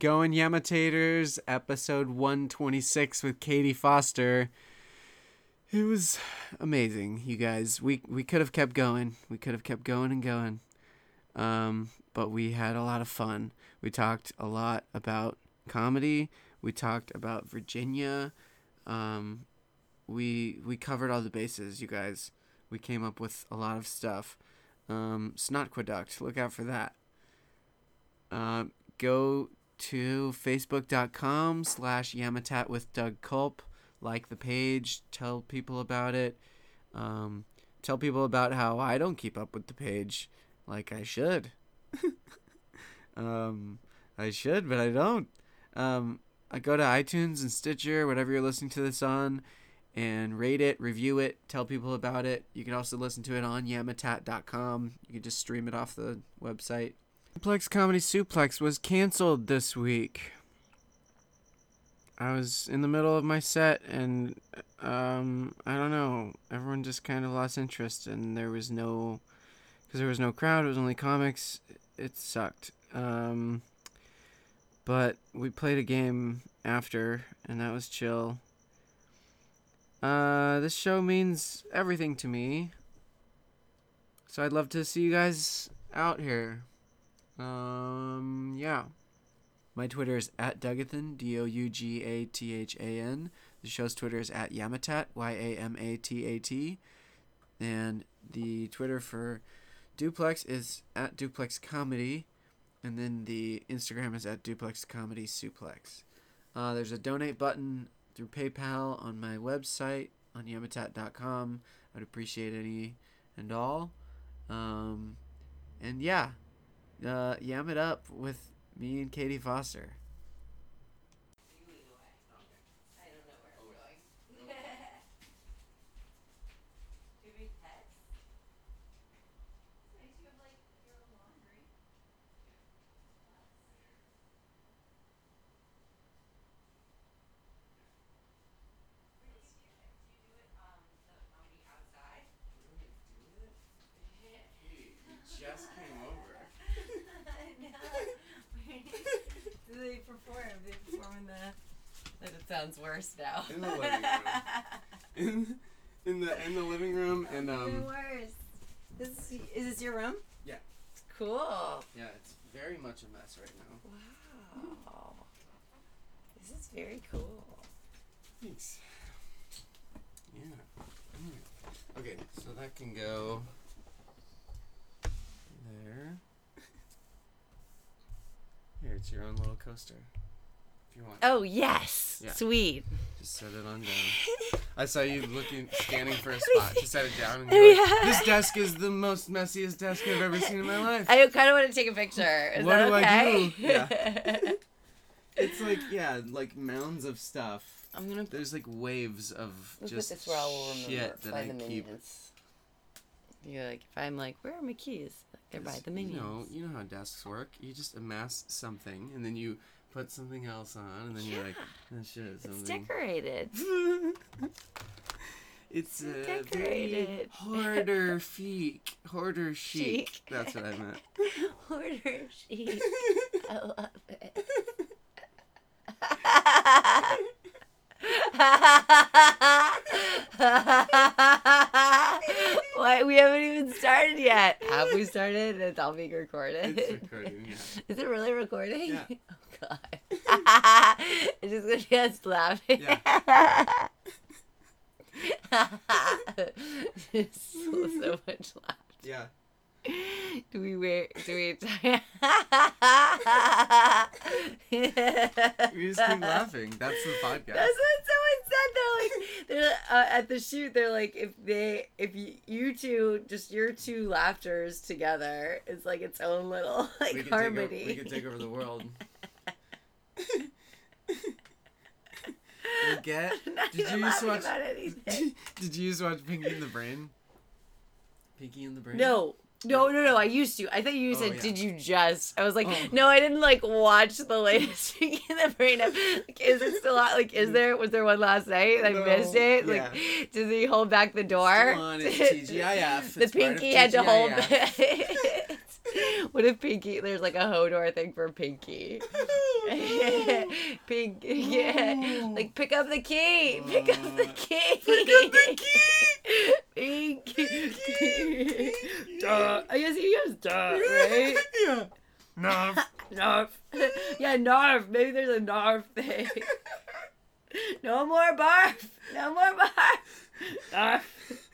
going, Yamatators? Episode 126 with Katie Foster. It was amazing, you guys. We could have kept going. We could have kept going and going. But we had a lot of fun. We talked a lot about comedy. We talked about Virginia. We covered all the bases, you guys. We came up with a lot of stuff. Snotqueduct, look out for that. Go to facebook.com/Yamatat with Doug Culp. Like the page. Tell people about it. Tell people about how I don't keep up with the page like I should. I should, but I don't. I go to iTunes and Stitcher, whatever you're listening to this on, and rate it, review it, tell people about it. You can also listen to it on yamatat.com. You can just stream it off the website. Suplex Comedy Suplex was canceled this week. I was in the middle of my set, and I don't know. Everyone just kind of lost interest, and because there was no crowd, it was only comics. It sucked. But we played a game after, and that was chill. This show means everything to me, so I'd love to see you guys out here. Yeah. My Twitter is @Dougathan, DOUGATHAN. The show's Twitter is @Yamatat, YAMATAT. And the Twitter for Duplex is @DuplexComedy. And then the Instagram is @DuplexComedySuplex. There's a donate button through PayPal on my website on yamatat.com. I'd appreciate any and all. And yeah, yam it up with me and Katie Foster. Sounds worse now. In the living room. in the living room, and Even worse. Is this your room? Yeah. Cool. Yeah, it's very much a mess right now. Wow. This is very cool. Thanks. Yeah. Okay, so that can go there. Here, it's your own little coaster. Oh, yes. Yeah. Sweet. Just set it on down. I saw you scanning for a spot. Just set it down and go, like, this desk is the most messiest desk I've ever seen in my life. I kind of want to take a picture. Is that okay? I do? Yeah. It's like, yeah, like mounds of stuff. There's like waves of just shit that I keep. You're like, if I'm like, where are my keys? They're by the minions. You know how desks work. You just amass something, and then you put something else on, and then you're like, oh, shit, it's decorated. It's decorated. Hoarder chic. That's what I meant. Hoarder chic. I love it. What? We haven't even started yet. Have we started? It's all being recorded. It's recording, yeah. Is it really recording? Yeah. God. It's just gonna be us laughing. Yeah. so much laughter. Yeah. We just keep laughing. That's the podcast. That's what someone said. They're like, at the shoot, they're like, if you two, just your two laughters together, is like its own little harmony. We could take over the world. Did you watch Pinky and the Brain? Pinky and the Brain? No. I used to. I thought you said, yeah. Did you just? I was like, No, I didn't watch the latest Pinky and the Brain. Is it still on? Was there one last night and I missed it? Yeah. Does he hold back the door? It's TGIF. The Pinky had to hold back. What if Pinky, there's like a Hodor thing for Pinky. Pinky, yeah. Like, pick up the key. Pick up the key. Pick up the key. Pinky. Pinky. Duh. I guess he goes duh, right? Yeah. Narf. Narf. Yeah, narf. Maybe there's a narf thing. No more barf. No more barf. Narf.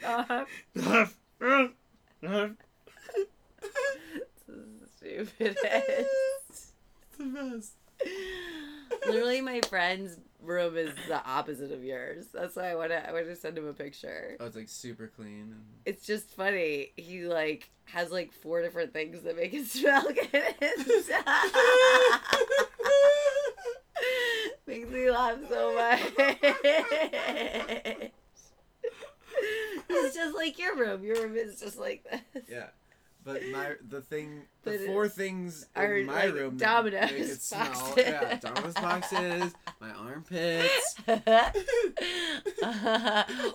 Narf. Narf. Narf. Narf. Stupid ass. It's the best. Literally, my friend's room is the opposite of yours. That's why I want to send him a picture. Oh, it's like super clean. And... It's just funny. He like has like 4 different things that make it smell good. Makes me laugh so much. It's just like your room. Your room is just like this. Yeah. But the 4 things are in my like room that make it smell. Yeah, Domino's boxes, my armpits,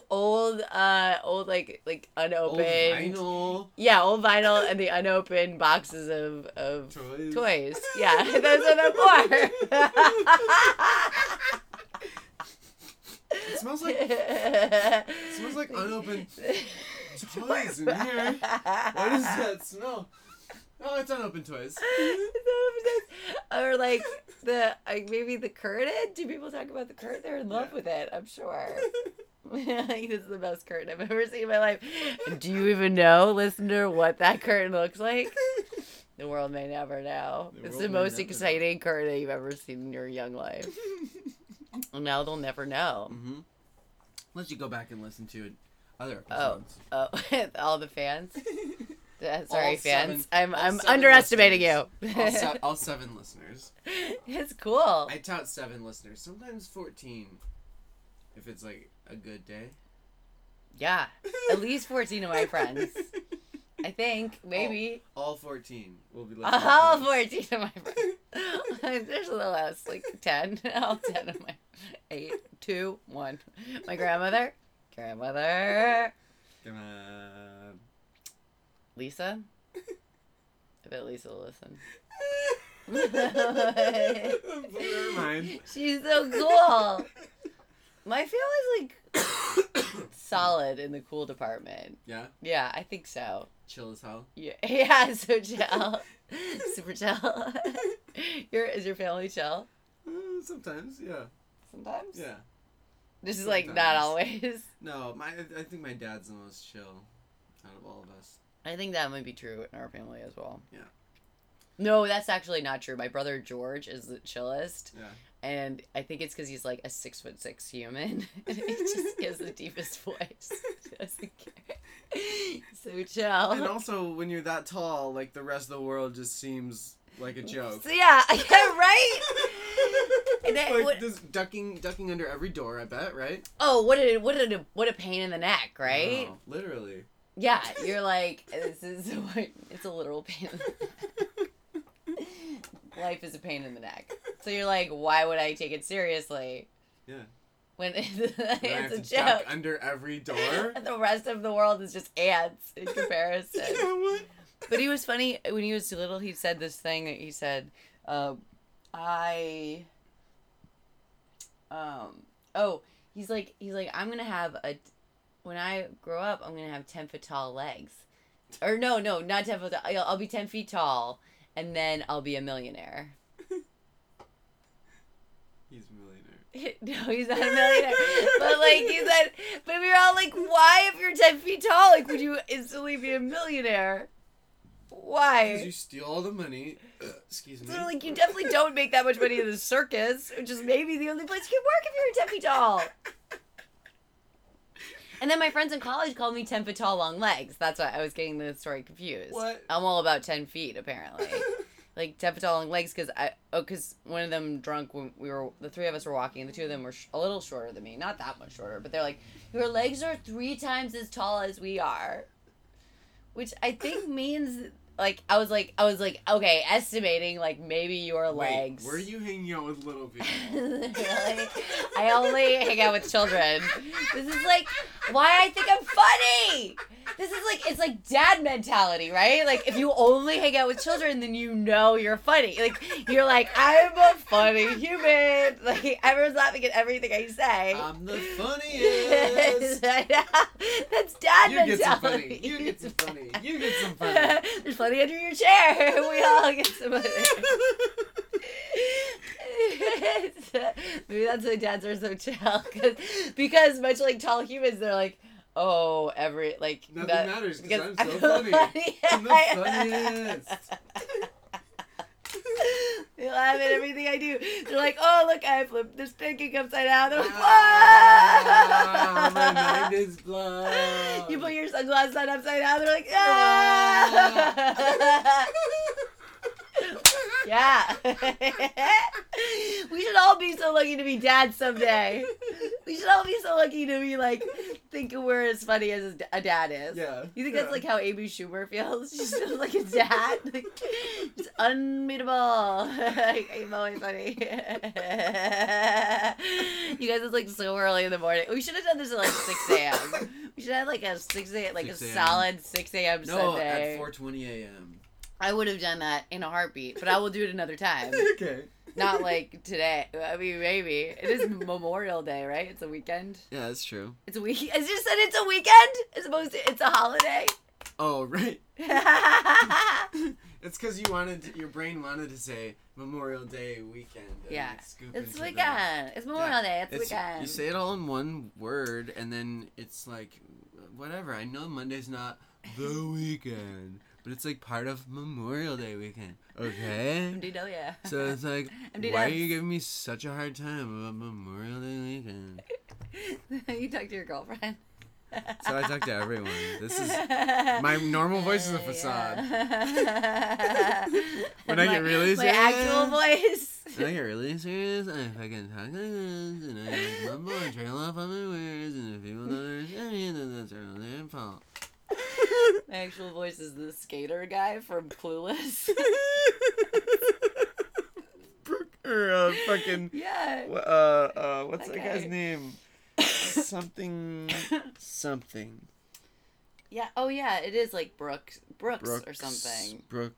old like unopened old vinyl. Yeah, old vinyl and the unopened boxes of toys. Yeah, those are the 4. It smells like unopened toys in here. What is that smell? Oh, it's unopened toys. Or like maybe the curtain. Do people talk about the curtain? They're in love with it, I'm sure. I think this is the best curtain I've ever seen in my life. Do you even know, listener, what that curtain looks like? The world may never know. It's the most exciting curtain you've ever seen in your young life. And now they'll never know. Mm-hmm. Unless you go back and listen to other episodes. Oh. All the fans? Sorry, fans. I'm underestimating you. All 7 listeners. It's cool. I tout 7 listeners. Sometimes 14. If it's like a good day. Yeah. At least 14 of my friends. I think, maybe. All 14 will be listening. All 14 of my friends. There's a little less, like 10. All 10 of my 8, 2, 1. My grandmother. Grandma. Lisa. I bet Lisa will listen. Never mind. She's so cool. My family's like solid in the cool department. Yeah? Yeah, I think so. Chill as hell? Yeah, so chill. Super chill. Is your family chill? Sometimes, yeah. Sometimes? Yeah. This is like not always. No, I think my dad's the most chill out of all of us. I think that might be true in our family as well. Yeah. No, that's actually not true. My brother George is the chillest. Yeah. And I think it's because he's like a 6'6" human, and he just has the deepest voice. He doesn't care. So chill. And also, when you're that tall, like the rest of the world just seems like a joke. So, yeah, right. And then, like this ducking under every door. I bet, right? Oh, what a pain in the neck, right? Wow, literally. Yeah, you're like it's a literal pain in the neck. Life is a pain in the neck. So you're like, why would I take it seriously? Yeah. When it's a joke. Duck under every door? The rest of the world is just ants in comparison. You know what? But he was funny. When he was little, he said this thing. He said, he's like, I'm going to have when I grow up, I'm going to have 10 foot tall legs. Or no, not 10 foot tall. I'll be 10 feet tall. And then I'll be a millionaire. He's a millionaire. No, he's not a millionaire. But like he said, but we were all like, why if you're 10 feet tall, like would you instantly be a millionaire? Why? Because you steal all the money. Excuse me. So like you definitely don't make that much money in the circus, which is maybe the only place you can work if you're 10 feet tall. And then my friends in college called me 10 foot tall long legs. That's why I was getting the story confused. What? I'm all about 10 feet, apparently. Like 10 foot tall long legs because one of them drunk when the 3 of us were walking and the 2 of them were a little shorter than me. Not that much shorter, but they're like, your legs are 3 times as tall as we are. Which I think means, like, I was like, okay, estimating, like, maybe your legs. Wait, were you hanging out with little people? Like, I only hang out with children. This is, like, why I think I'm funny! This is like, it's like dad mentality, right? Like, if you only hang out with children, then you know you're funny. Like, you're like, I'm a funny human. Like, everyone's laughing at everything I say. I'm the funniest. I know. That's dad mentality. You get some funny. You get some funny. There's funny under your chair. We all get some funny. Maybe that's why dads are so chill. Because much like tall humans, they're like, oh, every, like... Nothing matters, because I'm so funny. I'm the funniest. They laugh at everything I do. They're like, oh, look, I flipped this pancake upside down. They're like, ah, my mind is blown. You put your sunglasses on upside down. They're like, ah. Yeah. We should all be so lucky to be dads someday. We should all be so lucky to be like thinking we're as funny as a dad is. Yeah. You think that's like how Amy Schumer feels? She's just like a dad. Like, it's unbeatable. Like, I'm always funny. You guys, it's like so early in the morning. We should have done this at like 6 a.m. We should have like a 6 a.m. like 6 a.m. solid 6 a.m. Sunday. No, at 4:20 a.m. I would have done that in a heartbeat, but I will do it another time. Okay. Not like today. I mean, maybe. It is Memorial Day, right? It's a weekend. Yeah, that's true. It's a week. I just said it's a weekend as opposed to it's a holiday. Oh, right. It's because you your brain wanted to say Memorial Day weekend. Yeah. It's weekend. It's Memorial Day. It's weekend. You say it all in one word, and then it's like, whatever. I know Monday's not the weekend. But it's like part of Memorial Day weekend, okay? MDW. So it's like, MDW. Why are you giving me such a hard time about Memorial Day weekend? You talk to your girlfriend. So I talk to everyone. This is my normal voice is a facade. Yeah. When I get really serious, my actual voice. When I get really serious, I fucking talk like this, and I mumble and trail off on my words, and if people don't understand me, then that's all their fault. My actual voice is the skater guy from Clueless. Brooke, or fucking... Yeah. What's that guy's name? Something. Yeah, oh yeah, it is like Brooks or something. Brooklyn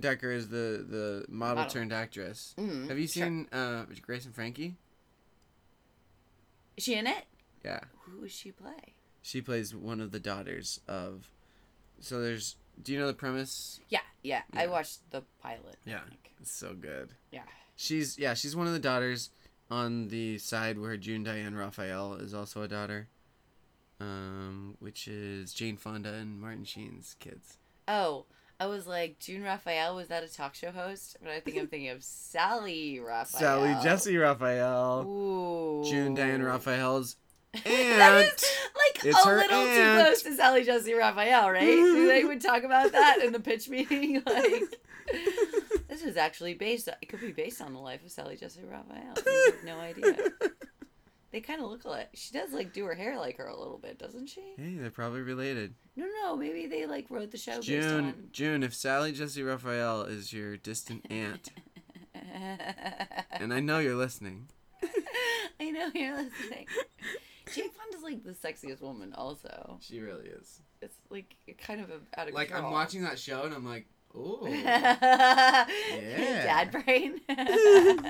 Decker is the model turned actress. Mm-hmm. Have you seen Grace and Frankie? Is she in it? Yeah. Who does she play? She plays one of the daughters of... So there's... Do you know the premise? Yeah. I watched the pilot. Yeah. It's so good. Yeah. She's one of the daughters on the side where June Diane Raphael is also a daughter. Which is Jane Fonda and Martin Sheen's kids. Oh, I was like, June Raphael, was that a talk show host? But I think I'm thinking of Sally Raphael. Sally Jessie Raphael. Ooh. June Diane Raphael's aunt. That is like it's a little aunt. Too close to Sally Jessie Raphael, right? Do they would talk about that in the pitch meeting? Like, this is actually based on the life of Sally Jessie Raphael. I have no idea. They kind of look alike. She does like do her hair like her a little bit, doesn't she? Hey, they're probably related. No, maybe they like wrote the show based on... June, if Sally Jessie Raphael is your distant aunt, and I know you're listening. I know you're listening. Jane Fonda's like the sexiest woman also. She really is. It's like kind of out of control. Like I'm watching that show and I'm like, ooh. Yeah. Dad brain. I'm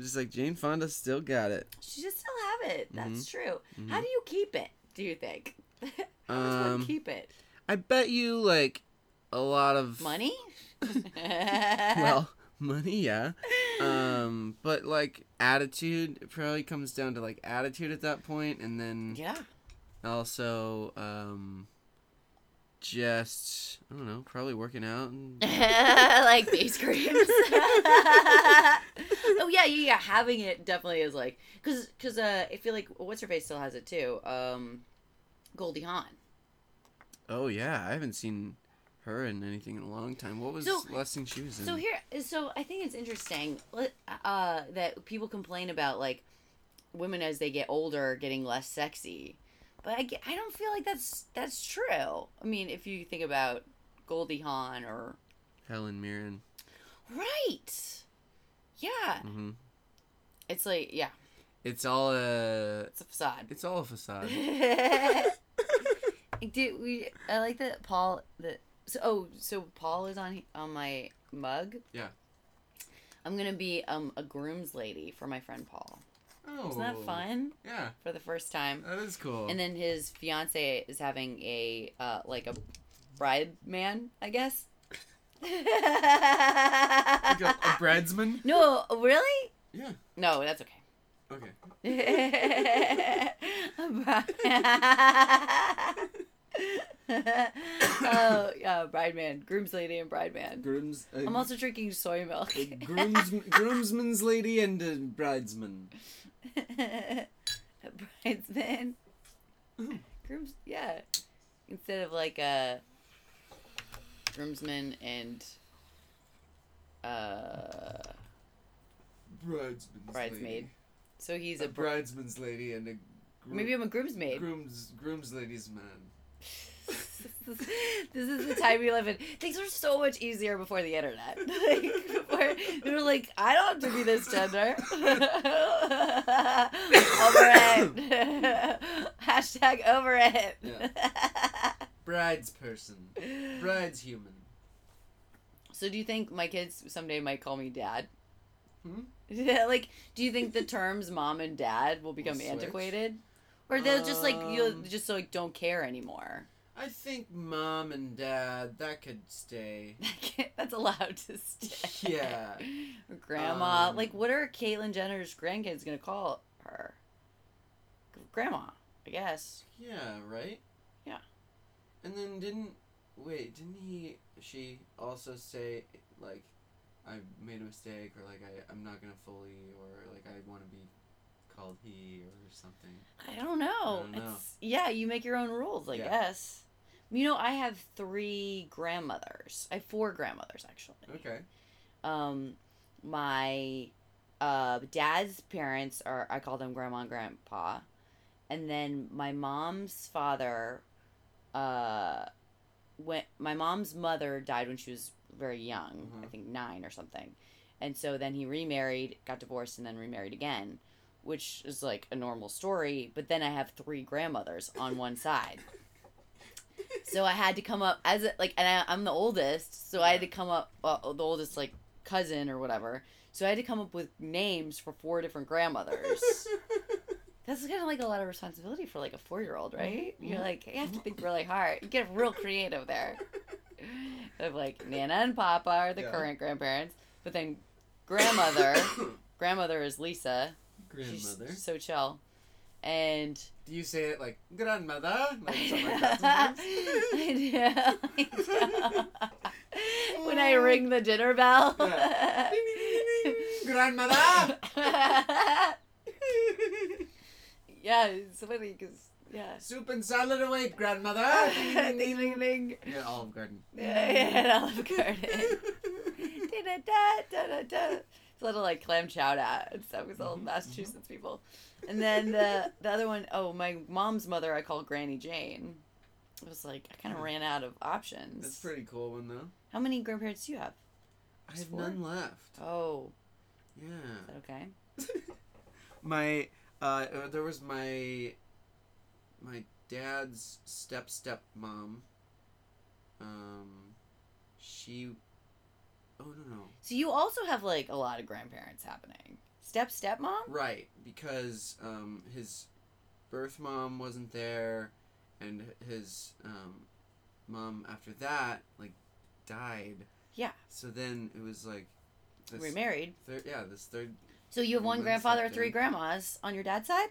just like, Jane Fonda still got it. She just still have it. That's true. Mm-hmm. How do you keep it, do you think? How does one keep it? I bet you like a lot of... Money? Well... Money, yeah. But like attitude, it probably comes down to like attitude at that point, and then also just I don't know, probably working out and like face creams. Oh yeah. Having it definitely is like because I feel like what's her face still has it too. Goldie Hawn. Oh yeah, I haven't seen her in anything in a long time. What was the last thing she was in? So I think it's interesting that people complain about like women as they get older getting less sexy, but I don't feel like that's true. I mean, if you think about Goldie Hawn or Helen Mirren, right? Yeah, mm-hmm. It's like yeah. It's all a... It's a facade. It's all a facade. I like that Paul... So Paul is on my mug? Yeah. I'm going to be a groom's lady for my friend Paul. Oh. Isn't that fun? Yeah. For the first time. That is cool. And then his fiance is having a bride man, I guess. Like a bridesman? No, really? Yeah. No, that's okay. Okay. Oh, yeah, brideman, groom's lady, and brideman. I'm also drinking soy milk. Groomsman's lady and bridesman. Bridesman. Grooms, yeah. Instead of like a groomsman and bridesmaid. So he's a bridesman's lady and a. Maybe I'm a groomsmaid. Groom's lady's man. This is the time we live in. Things were so much easier before the internet. They were like, I don't have to be this gender. Over it. Hashtag over it. Yeah. Bride's person. Bride's human. So do you think my kids someday might call me dad? Like, do you think the terms mom and dad will become antiquated? Or they'll just like, you'll just like don't care anymore? I think mom and dad, that could stay. That's allowed to stay. Yeah. Or grandma. What are Caitlyn Jenner's grandkids going to call her? Grandma, I guess. Yeah, right? Yeah. And then didn't she also say, like, I made a mistake, or like, I'm not going to fully, or like, I want to be called he, or something. I don't know. You make your own rules, I guess. You know, I have 3 grandmothers. I have 4 grandmothers, actually. Okay. My dad's parents are, I call them Grandma and Grandpa. And then my mom's father, my mom's mother died when she was very young, I think 9 or something. And so then he remarried, got divorced, and then remarried again, which is like a normal story. But then I have 3 grandmothers on one side. So I had to come up as I'm the oldest, so I had to come up the oldest like cousin or whatever. So I had to come up with names for 4 different grandmothers. That's kind of like a lot of responsibility for like a 4-year-old, right? You're like, you have to think really hard. You get real creative there. Of like Nana and Papa are the current grandparents, but then grandmother is Lisa. Grandmother. She's so chill. And do you say it like grandmother? Like something like that. I do. When I ring the dinner bell. Yeah. Grandmother. Yeah, it's funny because soup and salad away, grandmother. Ding ding ding. Yeah, Olive Garden. Yeah, Olive Garden. Da da da da da. It's a little like clam chowder and stuff. It's all Massachusetts people. And then the other one, my mom's mother I call Granny Jane. It was like, I kind of ran out of options. That's a pretty cool one, though. How many grandparents do you have? I have 4? None left. Oh. Yeah. Is that okay? My, there was my dad's step-mom. She... Oh, no. So you also have, like, a lot of grandparents happening. Stepmom? Right, because his birth mom wasn't there, and his mom after that, like, died. Yeah. So then it was, like... remarried. This third... So you have one grandfather or 3 grandmas on your dad's side?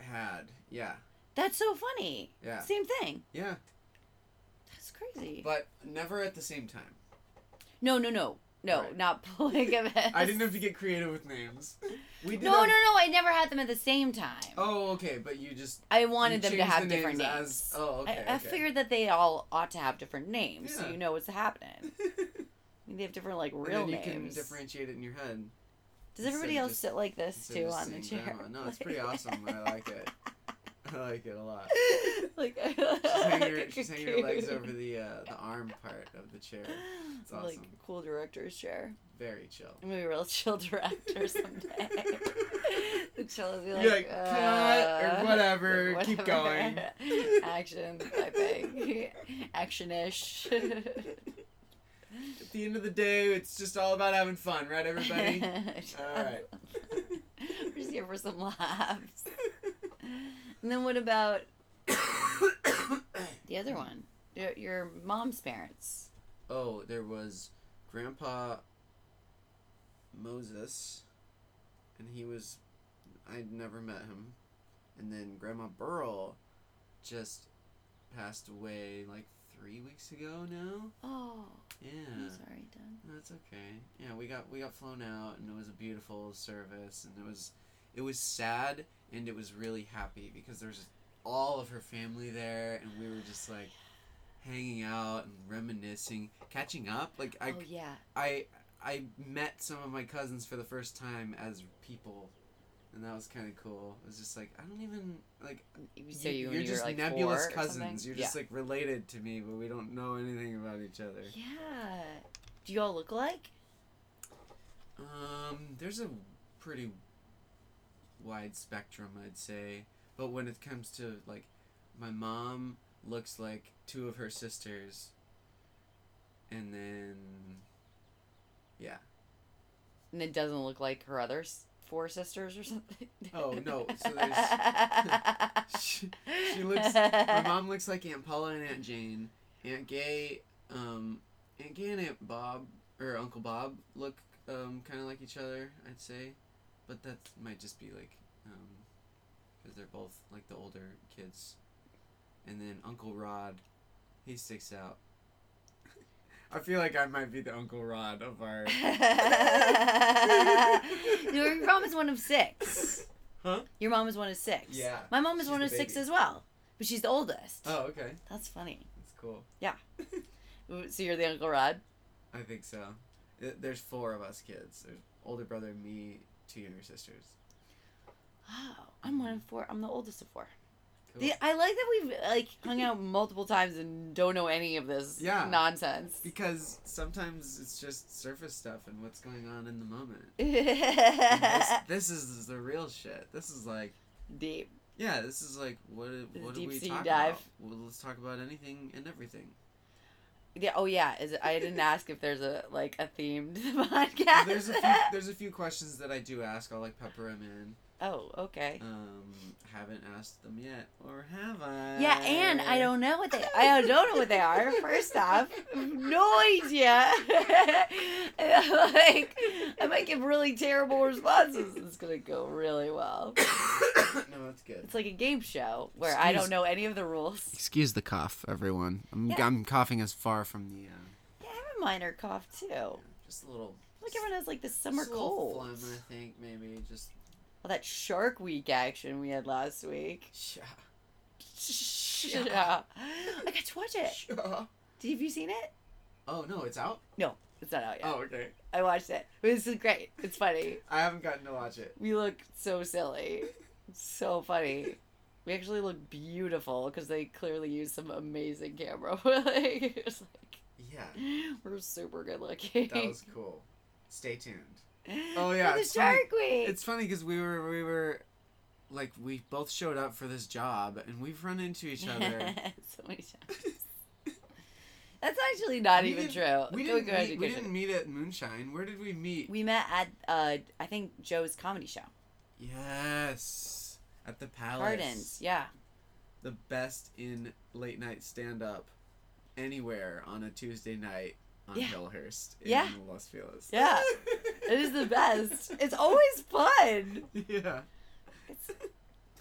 Had, yeah. That's so funny. Yeah. Same thing. Yeah. That's crazy. But never at the same time. No, right. Not polygamous. I didn't have to get creative with names. No, I never had them at the same time. Oh, okay, but you just... I wanted them to have different names. I figured that they all ought to have different names, so you know what's happening. They have different, like, real names. And you can differentiate it in your head. Does everybody else sit like this, too, on the chair? Grandma. No, it's pretty awesome. I like it. I like it a lot. She's hanging her legs over the arm part of the chair. It's awesome. Like a cool director's chair. Very chill. I'm going to be a real chill director someday. The she'll be like, cut, or whatever, keep going. Action, I think. Action-ish. At the end of the day, it's just all about having fun, right, everybody? All right. We're just here for some laughs. And then what about the other one? Your mom's parents. Oh, there was Grandpa Moses, and he was, I'd never met him. And then Grandma Burl just passed away like 3 weeks ago now. Oh. Yeah. I'm sorry, Doug. No, that's okay. Yeah, we got flown out, and it was a beautiful service, and it was sad, and it was really happy because there was all of her family there, and we were just like hanging out and reminiscing, catching up. Like I met some of my cousins for the first time as people, and that was kind of cool. It was just like, I don't even, like, so you're just like nebulous cousins. You're just like related to me, but we don't know anything about each other. Yeah. Do you all look alike? There's a pretty wide spectrum, I'd say. But when it comes to, like, my mom looks like two of her sisters, and then... yeah. And it doesn't look like her other four sisters or something? Oh, no. So there's... she looks... my mom looks like Aunt Paula and Aunt Jane. Aunt Gay and Aunt Bob, or Uncle Bob, look kind of like each other, I'd say. But that might just be, like... because they're both, like, the older kids. And then Uncle Rod, he sticks out. I feel like I might be the Uncle Rod of our... Your mom is one of six. Huh? Your mom is one of six. Yeah. My mom is one of six as well. But she's the oldest. Oh, okay. That's funny. That's cool. Yeah. So you're the Uncle Rod? I think so. There's four of us kids. There's older brother, me, two younger sisters. Oh, I'm one of four. I'm the oldest of four. Cool. I like that we've, like, hung out multiple times and don't know any of this nonsense. Because sometimes it's just surface stuff and what's going on in the moment. This is the real shit. This is, like... deep. Yeah, this is, like, what do we talk about? Well, let's talk about anything and everything. Yeah. Oh, yeah. I didn't ask if there's a theme to the podcast. Well, there's a few questions that I do ask. I'll, like, pepper them in. Oh, okay. Haven't asked them yet, or have I? Yeah, and I don't know what they are. First off, no idea. Like, I might give really terrible responses. It's gonna go really well. No, that's good. It's like a game show where I don't know any of the rules. Excuse the cough, everyone. I'm coughing as far from the. Yeah, I have a minor cough too. Yeah, just a little. Like everyone has like the summer cold. Phlegm, I think maybe just. All that Shark Week action we had last week. Yeah. I got to watch it. Yeah. Have you seen it? Oh, no, it's out? No, it's not out yet. Oh, okay. I watched it. This is great. It's funny. I haven't gotten to watch it. We look so silly. It's so funny. We actually look beautiful because they clearly used some amazing camera. It's like, yeah. We're super good looking. That was cool. Stay tuned. Oh yeah, for the Shark Week. It's funny because we were, like, we both showed up for this job and we've run into each other so many times. That's actually not even true. We didn't meet at Moonshine. Where did we meet? We met at I think Joe's comedy show. Yes, at the Palace. Gardens, yeah. The best in late night stand up anywhere on a Tuesday night. On Hillhurst in Los Feliz. Yeah. It is the best. It's always fun. Yeah. It's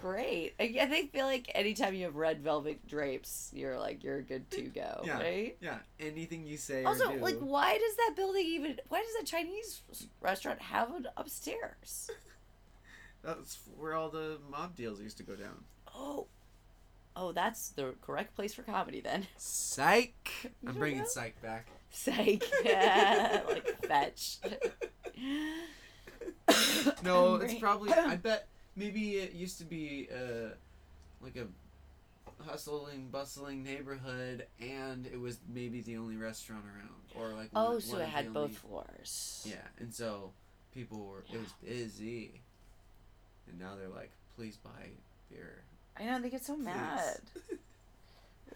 great. I think feel like anytime you have red velvet drapes, you're like, you're good to go, right? Yeah. Anything you say also, or do. Like, why does that Chinese restaurant have an upstairs? That's where all the mob deals used to go down. Oh, that's the correct place for comedy then. Psych. I'm bringing Psych back. Psych, yeah, like fetch. No, it's probably. I bet maybe it used to be like a hustling, bustling neighborhood, and it was maybe the only restaurant around, or like. Oh, so it had both floors. Yeah, and so people were. It was busy. and now they're like, please buy beer. I know, they get so mad.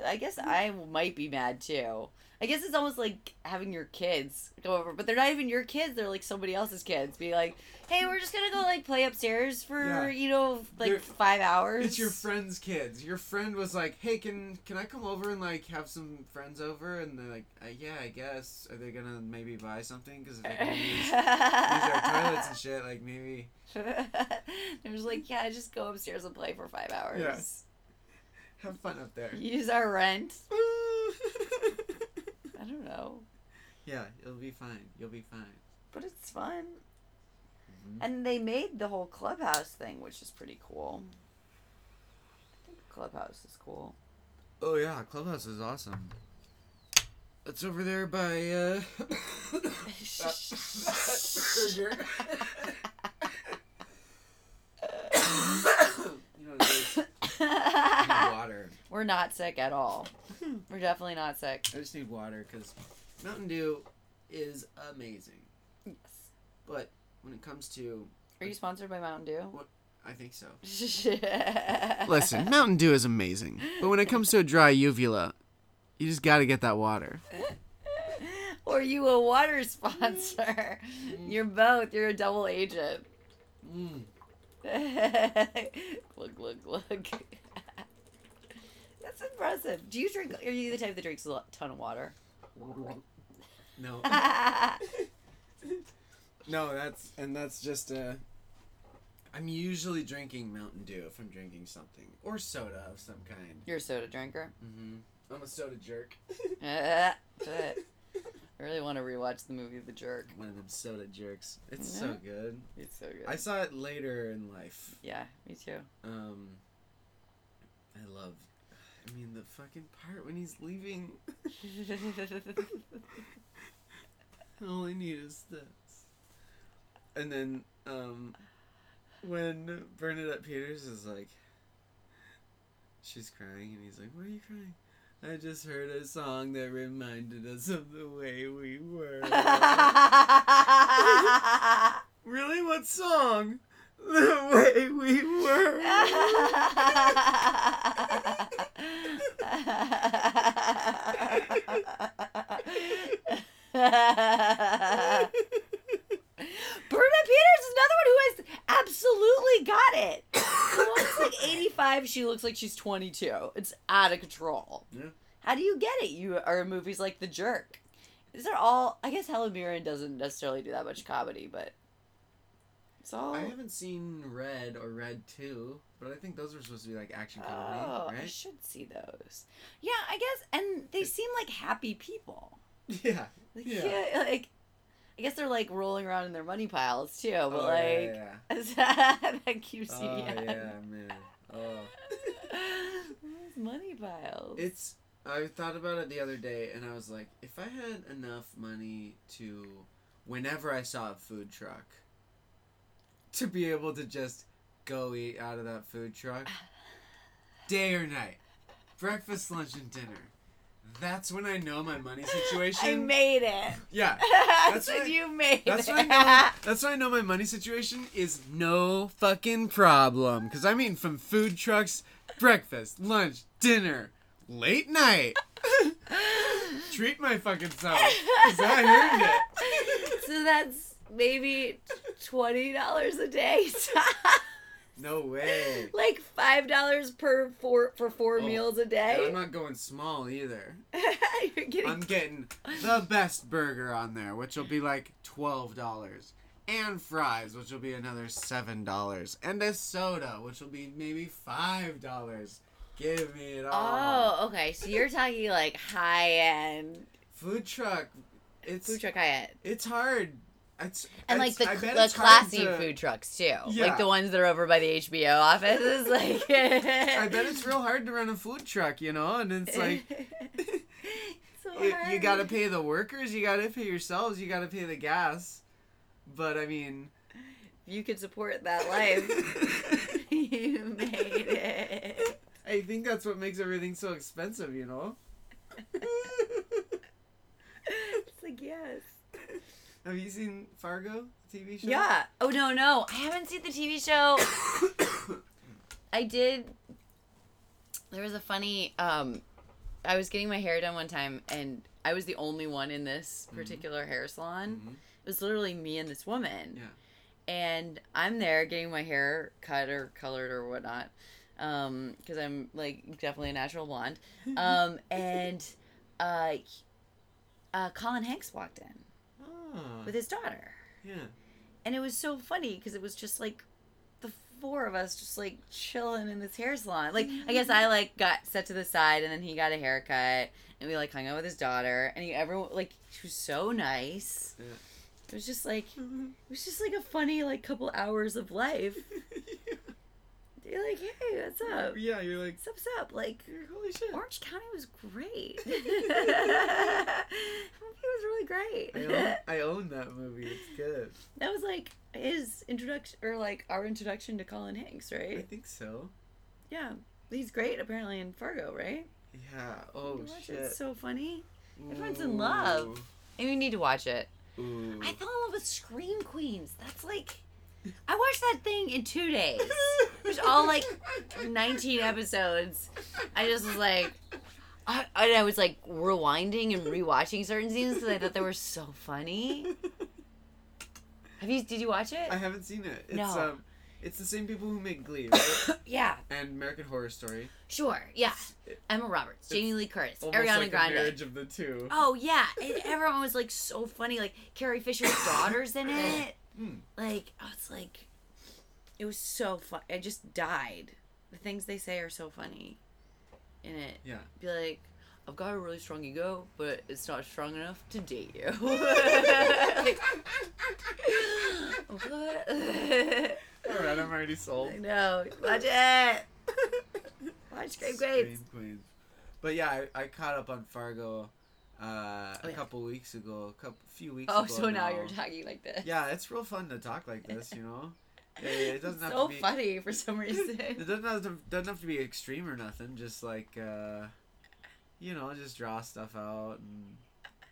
I guess I might be mad too. I guess it's almost like having your kids go over, but they're not even your kids, they're like somebody else's kids. Be like, hey, we're just gonna go like play upstairs for, you know, like 5 hours. It's your friend's kids. Your friend was like, hey, can I come over and like have some friends over? And they're like, yeah, I guess. Are they gonna maybe buy something? Because if they can use our toilets and shit, like maybe. They're just like, yeah, just go upstairs and play for 5 hours. Yeah. Have fun up there. Use our rent. I don't know. Yeah, it'll be fine. You'll be fine. But it's fun. Mm-hmm. And they made the whole clubhouse thing, which is pretty cool. I think clubhouse is cool. Oh, yeah. Clubhouse is awesome. It's over there by, Burger. You know what it is? Water. We're not sick at all. We're definitely not sick. I just need water because Mountain Dew is amazing. Yes. But when it comes to... Are you sponsored by Mountain Dew? What, I think so. Listen, Mountain Dew is amazing. But when it comes to a dry uvula, you just got to get that water. Or you a water sponsor. Mm. You're both. You're a double agent. Mm. Look. That's impressive. Do you drink? Are you the type that drinks a ton of water? No. No, that's just a... I'm usually drinking Mountain Dew if I'm drinking something, or soda of some kind. You're a soda drinker? Mm-hmm. I'm a soda jerk. I really want to rewatch the movie The Jerk. One of them soda jerks. It's so good. It's so good. I saw it later in life. Yeah, me too. I mean, the fucking part when he's leaving. All I need is this. And then, when Bernadette Peters is like, she's crying, and he's like, why are you crying? I just heard a song that reminded us of the way we were. Really? What song? The way we were. Bernadette Peters is another one who has absolutely got it. She looks like 85. She looks like she's 22. It's out of control. Yeah. How do you get it? You are in movies like The Jerk. These are all... I guess Helen Mirren doesn't necessarily do that much comedy, but... So I haven't seen Red or Red 2, but I think those were supposed to be like action comedy, right? I should see those. Yeah, I guess, and they seem like happy people. Yeah. Like, yeah. Like, I guess they're like rolling around in their money piles too, but that keeps you young. Oh yeah, man. Oh. Money piles. I thought about it the other day, and I was like, if I had enough money to, whenever I saw a food truck, to be able to just go eat out of that food truck, day or night, breakfast, lunch, and dinner. That's when I know my money situation. I made it. Yeah. That's when you made it. That's when I know my money situation is no fucking problem. Because I'm eating from food trucks, breakfast, lunch, dinner, late night. Treat my fucking self. Because I earned it. So that's... Maybe $20 a day. No way. Like $5 for four meals a day. And I'm not going small either. I'm getting the best burger on there, which will be like $12, and fries, which will be another $7, and a soda, which will be maybe $5. Give me it all. Oh, okay. So you're talking like high end food truck. It's food truck high end. It's hard. And like the classy food trucks too, like the ones that are over by the HBO offices. Like, I bet it's real hard to run a food truck, you know. And it's like, you gotta pay the workers, you gotta pay yourselves, you gotta pay the gas. But I mean, you could support that life. You made it. I think that's what makes everything so expensive, you know. It's like yes. Have you seen Fargo, the TV show? Yeah. Oh, no. I haven't seen the TV show. I did. There was a funny... I was getting my hair done one time, and I was the only one in this particular hair salon. Mm-hmm. It was literally me and this woman. Yeah. And I'm there getting my hair cut or colored or whatnot, because I'm, like, definitely a natural blonde. And Colin Hanks walked in. Oh. With his daughter. Yeah. And it was so funny, because it was just, like, the four of us just, like, chilling in this hair salon. Like, I guess I, like, got set to the side, and then he got a haircut, and we, like, hung out with his daughter, and everyone, like, she was so nice. Yeah. It was just like, a funny, like, couple hours of life. Yeah. You're like, hey, what's up? Yeah, you're like, what's up? Like, holy shit. Orange County was great. That movie was really great. I own that movie. It's good. That was, like, his introduction, or, like, our introduction to Colin Hanks, right? I think so. Yeah. He's great, apparently, in Fargo, right? Yeah. Oh, shit. It's so funny. Ooh. Everyone's in love. And we need to watch it. Ooh. I fell in love with Scream Queens. That's like, I watched that thing in 2 days. It was all like 19 episodes. I just was like, I was like rewinding and rewatching certain scenes because I thought they were so funny. Did you watch it? I haven't seen it. It's, no. It's the same people who make Glee, right? Yeah. And American Horror Story. Sure, yeah. Emma Roberts, Jamie Lee Curtis, Ariana Grande. Almost like a marriage of the two. Oh, yeah. And everyone was, like, so funny. Like, Carrie Fisher's daughter's in it. Like, oh, it's like, it was so fun. I just died. The things they say are so funny in it. Yeah. Be like, I've got a really strong ego, but it's not strong enough to date you. Like, what? Alright, I'm already sold. I know. Watch it. Watch Scream Queens. But yeah, I caught up on Fargo a few weeks ago. Oh, so now you're talking like this. Yeah, it's real fun to talk like this, you know? It doesn't have to be... so funny for some reason. It doesn't have to be extreme or nothing. Just like, you know, just draw stuff out and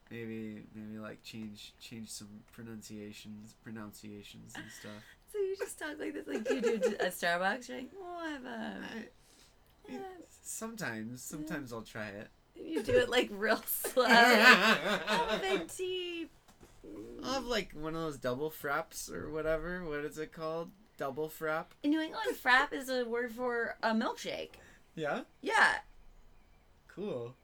maybe like change some pronunciations and stuff. So you just talk like this, like you do at Starbucks, right? Sometimes I'll try it. You do it like real slow. Have a tea. I'll have like one of those double fraps or whatever. What is it called? Double frap. In New England, frap is a word for a milkshake. Yeah? Yeah. Cool.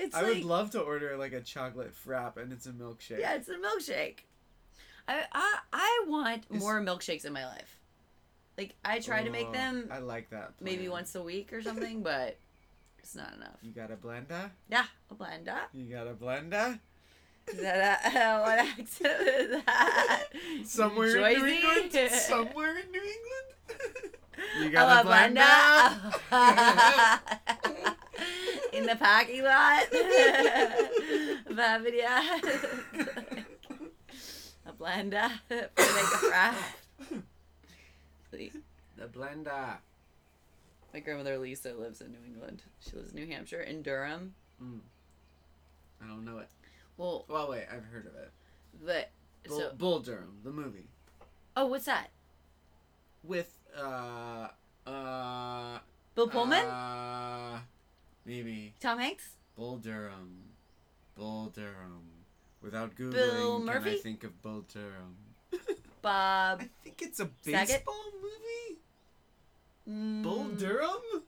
It's I would love to order like a chocolate frap and it's a milkshake. Yeah, it's a milkshake. I want more milkshakes in my life. Like, I try to make them... I like that plan. Maybe once a week or something, but it's not enough. You got a blender? Yeah, a blender. You got a blender? Is that what accent is that? Somewhere in New England? You got a blender? In the parking lot? Babidia. A blender for like a frap. The blender. My grandmother Lisa lives in New England. She lives in New Hampshire, in Durham. I don't know it. Well, wait, I've heard of it. But Bull Durham, the movie. Oh, what's that? With Bill Pullman? Maybe. Tom Hanks? Bull Durham. Without Googling, Bill Murphy? Can I think of Bull Durham? Bob. I think it's a baseball movie? Bull Durham?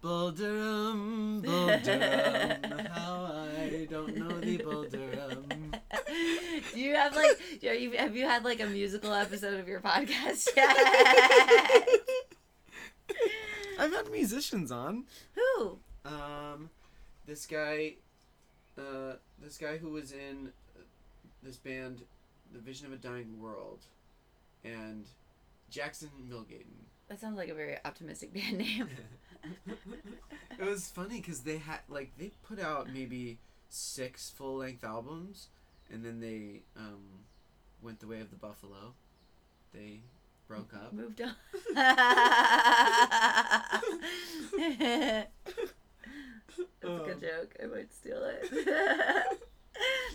Bull Durham. How I don't know the Bull Durham. Do you have like, have you had like a musical episode of your podcast yet? I've had musicians on. Who? This guy who was in this band, The Vision of a Dying World, and Jackson Milgaten. That sounds like a very optimistic band name. It was funny because they had they put out maybe 6 full-length albums, and then they went the way of the buffalo. They broke up. Moved on. That's a good joke. I might steal it.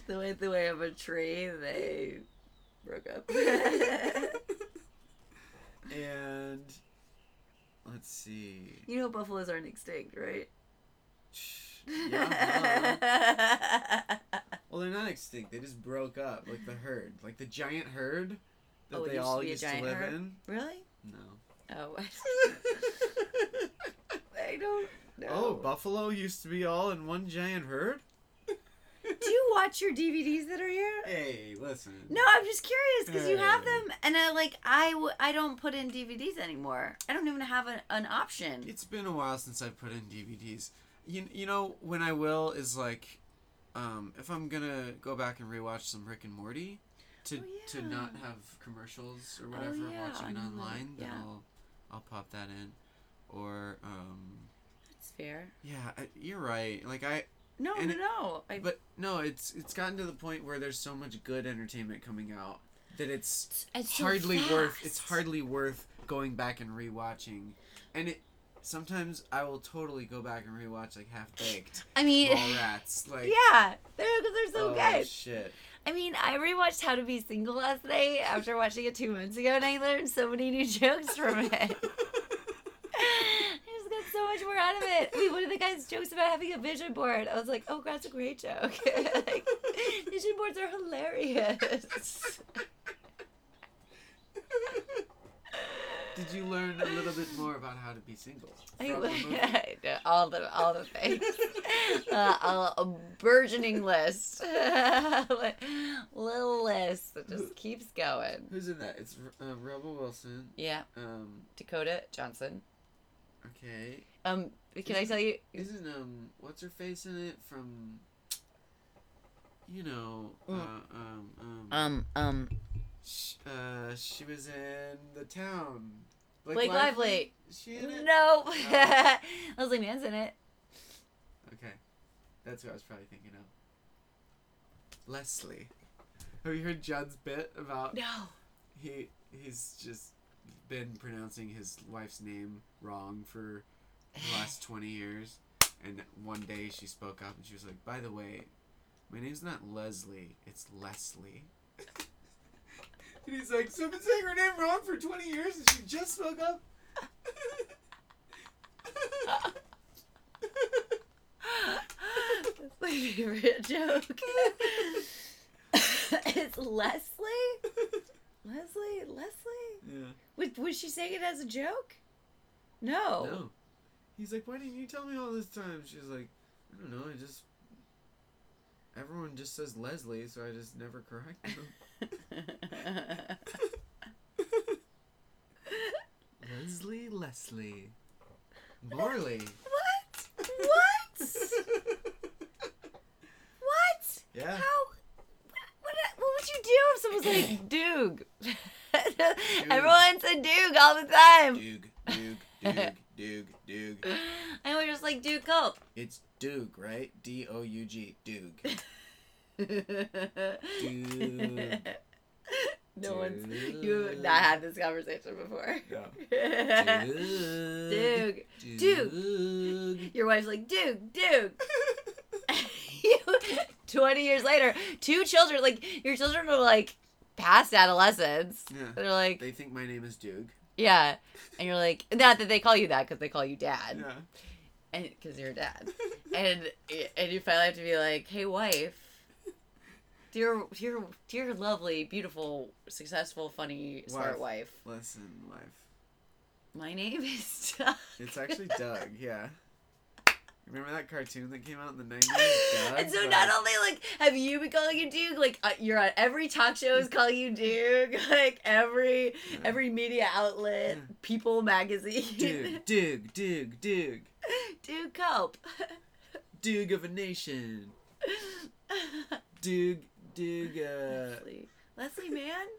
The way of a tree, they broke up. And let's see. You know buffaloes aren't extinct, right? Yeah. Well, they're not extinct. They just broke up, like the herd, like the giant herd that they all used to live in. Really? No. Oh. I don't know. Oh, buffalo used to be all in one giant herd? Do you watch your DVDs that are here? Hey, listen. No, I'm just curious because you have them, and I don't put in DVDs anymore. I don't even have an option. It's been a while since I put in DVDs. You know when I will is like, if I'm gonna go back and rewatch some Rick and Morty, to not have commercials or whatever, watching it online, then I'll pop that in, or That's fair. Yeah, you're right. Like I. No, and no. But no, it's gotten to the point where there's so much good entertainment coming out that it's hardly worth going back and rewatching. And it sometimes I will totally go back and rewatch like Half Baked. I mean, Mallrats, like yeah, they're so good. Shit. I mean, I rewatched How to Be Single last night after watching it 2 months ago, and I learned so many new jokes from it. So much more out of it. I mean, one of the guys jokes about having a vision board. I was like, oh, that's a great joke. Like, vision boards are hilarious. Did you learn a little bit more about how to be single? I know, all the things. A burgeoning list. Little list that just keeps going. Who's in that? It's Rebel Wilson. Yeah. Dakota Johnson. Okay. Can I tell you? Isn't what's her face in it from? You know. She was in The Town. Blake Lively. She in it? No. Oh. Leslie Mann's in it. Okay, that's who I was probably thinking of. Leslie. Have you heard Judd's bit about? No. He's just been pronouncing his wife's name wrong for the last 20 years, and one day she spoke up and she was like, by the way, my name's not Leslie, it's Leslie. And he's like, so I've been saying her name wrong for 20 years and she just spoke up. That's my favorite joke. It's Leslie? Leslie? Yeah. Was she saying it as a joke? No. He's like, why didn't you tell me all this time? She's like, I don't know, everyone just says Leslie, so I just never correct them. Leslie. Morley. What? Yeah. What would you do if someone's like, Doug? Everyone said Doug all the time. Doug. And we're just like, Doug Culp. It's Doug, right? D-O-U-G. Doug. Doug. You have not had this conversation before. No. Doug. Your wife's like, Doug. 20 years later, two children, like, your children are like past adolescence. Yeah. They're like, they think my name is Doug. Yeah. And you're like, not that they call you that because they call you dad. Yeah. And because you're a dad. and you finally have to be like, hey, wife, dear, lovely, beautiful, successful, funny, smart wife. Listen, wife. My name is Doug. It's actually Doug, yeah. Remember that cartoon that came out in the 90s? Doug? And so not only, like, have you been calling you Doug? Like, you're on every talk show is calling you Doug. Like, every media outlet, People magazine. Doug. Doug Culp. Doug of a nation. Doug, Leslie Mann?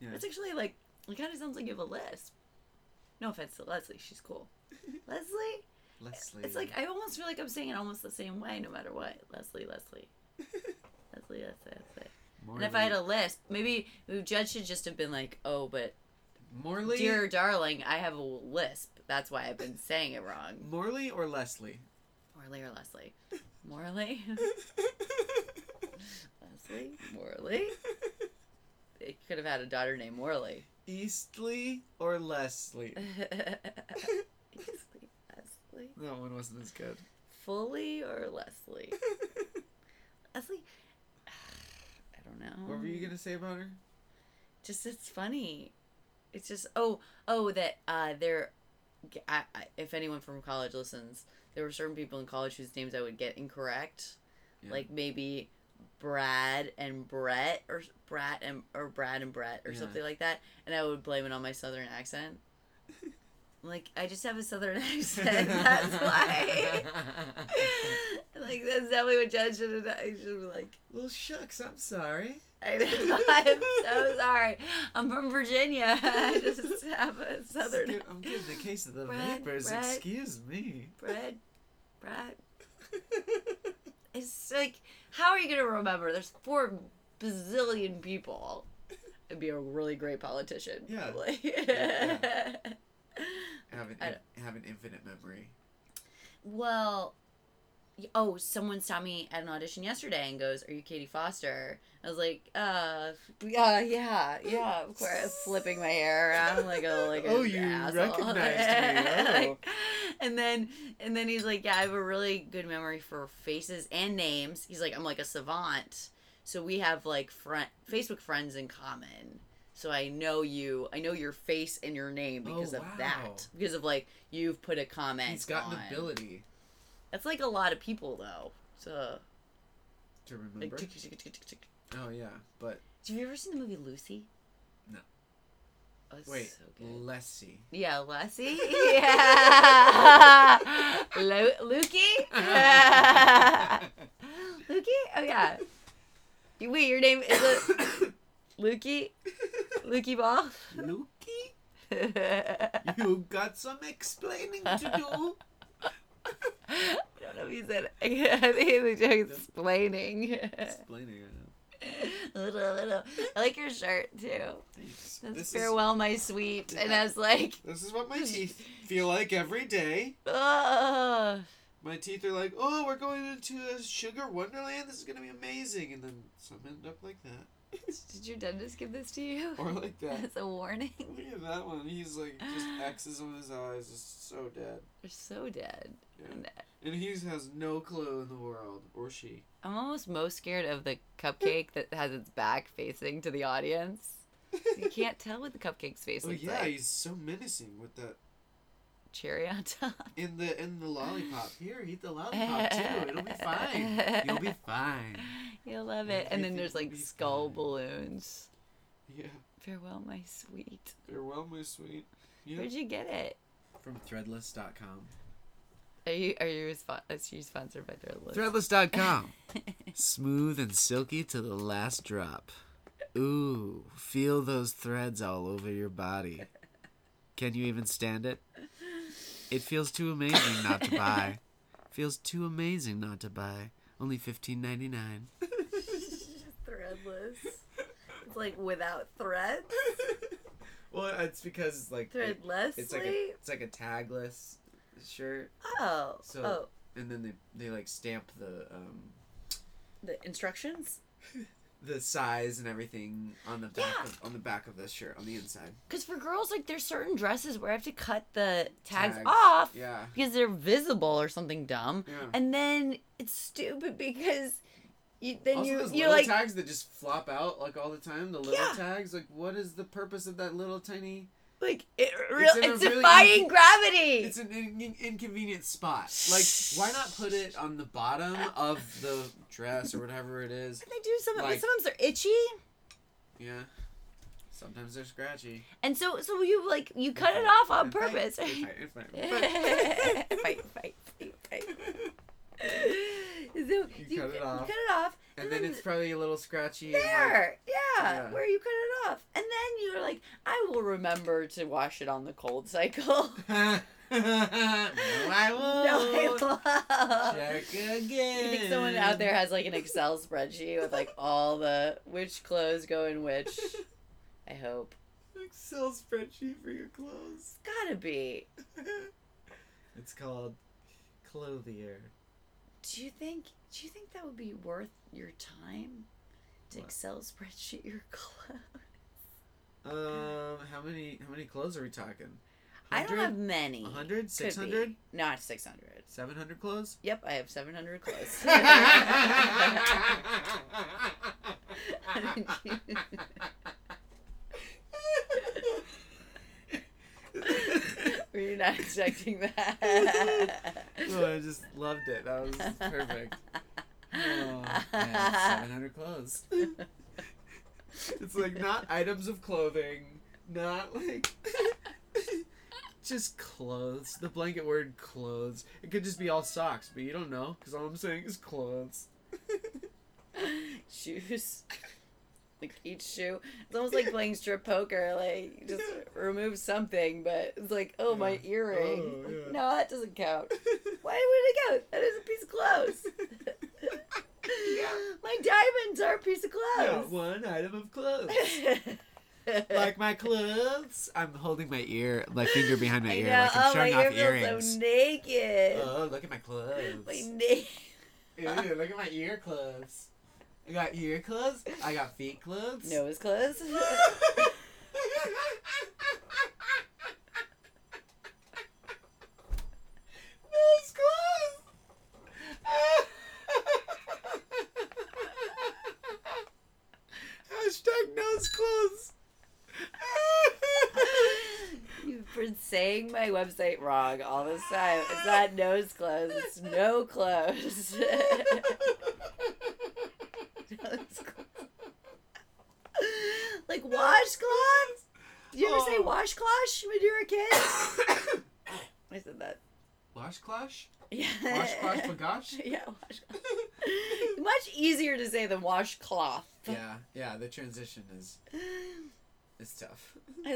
Yeah. That's actually, like, it kind of sounds like you have a lisp. No offense to Leslie. She's cool. Leslie. It's like I almost feel like I'm saying it almost the same way no matter what. Leslie. Leslie. Morley. And if I had a lisp, maybe Judge should just have been like, oh, but Morley, dear darling, I have a lisp. That's why I've been saying it wrong. Morley or Leslie? Morley. thing? Morley? They could have had a daughter named Morley. Eastley or Leslie? Eastley, Leslie. That one wasn't as good. Fully or Leslie? Leslie? I don't know. What were you going to say about her? Just, it's funny. It's just, that they're... if anyone from college listens, there were certain people in college whose names I would get incorrect, yeah. Like maybe Brad and Brett or Brad and Brett or yeah. Something like that, and I would blame it on my southern accent. Like, I just have a southern accent. That's why. Like, that's definitely what Jen should have. I should be like, well, shucks, I'm sorry. I'm so sorry. I'm from Virginia. I just have a southern. I'm getting the case of the vapors. Excuse me. Brad. It's like, how are you gonna remember? There's 4 bazillion people. It'd be a really great politician. Yeah. Probably. Yeah. Have an infinite memory. Well, someone saw me at an audition yesterday and goes, "Are you Katie Foster?" I was like, yeah, of course. Flipping my hair around like a oh, you asshole. Recognized me. Oh. and then he's like, yeah, I have a really good memory for faces and names. He's like, I'm like a savant, so we have like Facebook friends in common. So I know you. I know your face and your name because of that. Because of you've put a comment. He's got an ability. That's a lot of people though. So to remember. Oh yeah, but have you ever seen the movie Lucy? No. Oh, wait, so good. Lessie. Yeah, Lessie. Yeah. Lukey. Lukey. Oh yeah. Wait, your name is Lukey. Lukey Ball? Lukey? You got some explaining to do. I don't know if he said it. I think he said explaining. Explaining, I know. Little. I like your shirt, too. Thanks. That's farewell, my sweet. Yeah. And I was like... This is what my teeth feel like every day. My teeth are like, oh, we're going into a sugar wonderland. This is going to be amazing. And then some end up like that. Did your dentist give this to you? Or like that. That's a warning. Look at that one. He's just X's on his eyes. It's so dead. They're so dead. Yeah. And he has no clue in the world. Or she. I'm almost most scared of the cupcake that has its back facing to the audience. You can't tell what the cupcake's face looks like. Oh, yeah. He's so menacing with that. Cherry on top. In the lollipop. Here, eat the lollipop too. It'll be fine. You'll be fine. You'll love it. And then there's skull balloons. Yeah. Farewell, my sweet. Farewell, my sweet. Yep. Where'd you get it? From Threadless.com. Are you sponsored by Threadless? Threadless.com. Smooth and silky to the last drop. Ooh, feel those threads all over your body. Can you even stand it? It feels too amazing not to buy. Feels too amazing not to buy. Only $15.99. Threadless. It's without threads. Well, it's because it's threadless. It's like a tagless shirt. Oh. So and then they stamp the instructions. The size and everything on the back of the shirt on the inside. Because for girls, there's certain dresses where I have to cut the tags off because they're visible or something dumb, and then it's stupid because those tags that just flop out all the time. The little tags, what is the purpose of that little tiny? It's defying gravity. It's an inconvenient spot. Why not put it on the bottom of the dress or whatever it is? And they do sometimes they're itchy. Yeah. Sometimes they're scratchy. And so you cut it off on purpose. Fight. So you cut it off. And then it's probably a little scratchy. There, yeah, where you cut it off. And then you're like, I will remember to wash it on the cold cycle. No, I won't. Check again. You think someone out there has an Excel spreadsheet with all the which clothes go in which? I hope. Excel spreadsheet for your clothes. It's gotta be. It's called Clothier. Do you think that would be worth your time? Excel spreadsheet your clothes. How many clothes are we talking? 100? I don't have many. 100? 600? No, it's 600. 700 clothes? Yep, I have 700 clothes. We're not expecting that. Well, I just loved it. That was perfect. Oh, man, 700 clothes. It's like not items of clothing, not like just clothes. The blanket word clothes. It could just be all socks, but you don't know because all I'm saying is clothes. Shoes. Like each shoe. It's almost like playing strip poker. Like just remove something, but it's like, oh, my earring. Oh, yeah. No, that doesn't count. Why would it count? That is a piece of clothes. Yeah. My diamonds are a piece of clothes. Yeah, one item of clothes. Like my clothes. I'm holding my ear, my finger behind my ear, like I'm showing off earrings. Oh, my ear feels so naked. Oh, look at my clothes. My nails. Ew, look at my ear clothes. I got ear clothes. I got feet clothes. Nose clothes. Saying my website wrong all this time. It's not nose clothes, it's no clothes. Like washcloth? Did you ever say washcloth when you were a kid? I said that. Washcloth? Yeah. Washcloth for gosh? Yeah, washcloth. Much easier to say than washcloth. Yeah, the transition is... It's tough. I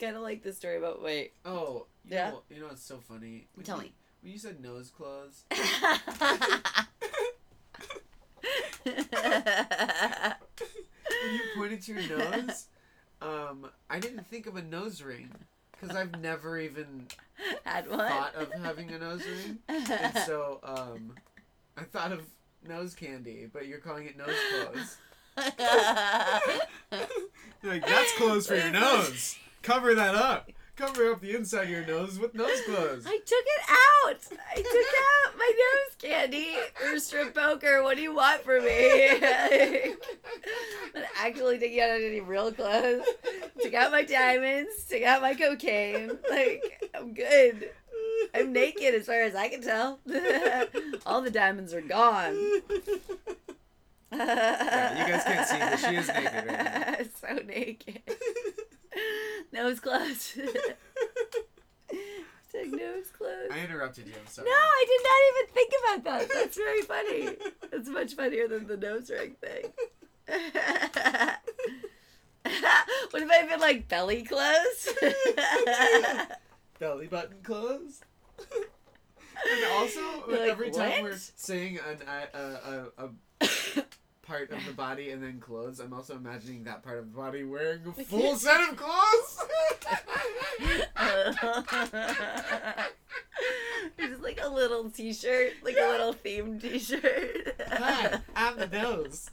kind of like this story about weight. Oh, you know what's so funny? Tell me. When you said nose clothes. When you pointed to your nose, I didn't think of a nose ring. Because I've never even had one. Thought of having a nose ring. And so I thought of nose candy, but you're calling it nose clothes. Like, that's clothes for your nose. Cover that up. Cover up the inside of your nose with nose clothes. I took out my nose candy or strip poker. What do you want from me? I'm not actually taking out any real clothes. Took out my diamonds. Took out my cocaine. Like, I'm good. I'm naked as far as I can tell. All the diamonds are gone. You guys can't see, but she is naked right now. So naked. Nose clothes. Hashtag nose clothes. I interrupted you, I'm sorry. No, I did not even think about that. That's very funny. That's much funnier than the nose ring thing. What if I had been like belly clothes? Belly button clothes? And also, like, every time we're saying a part of the body and then clothes, I'm also imagining that part of the body wearing a full set of clothes. Just like a little t-shirt, like a little themed t-shirt. Hi, I'm the nose.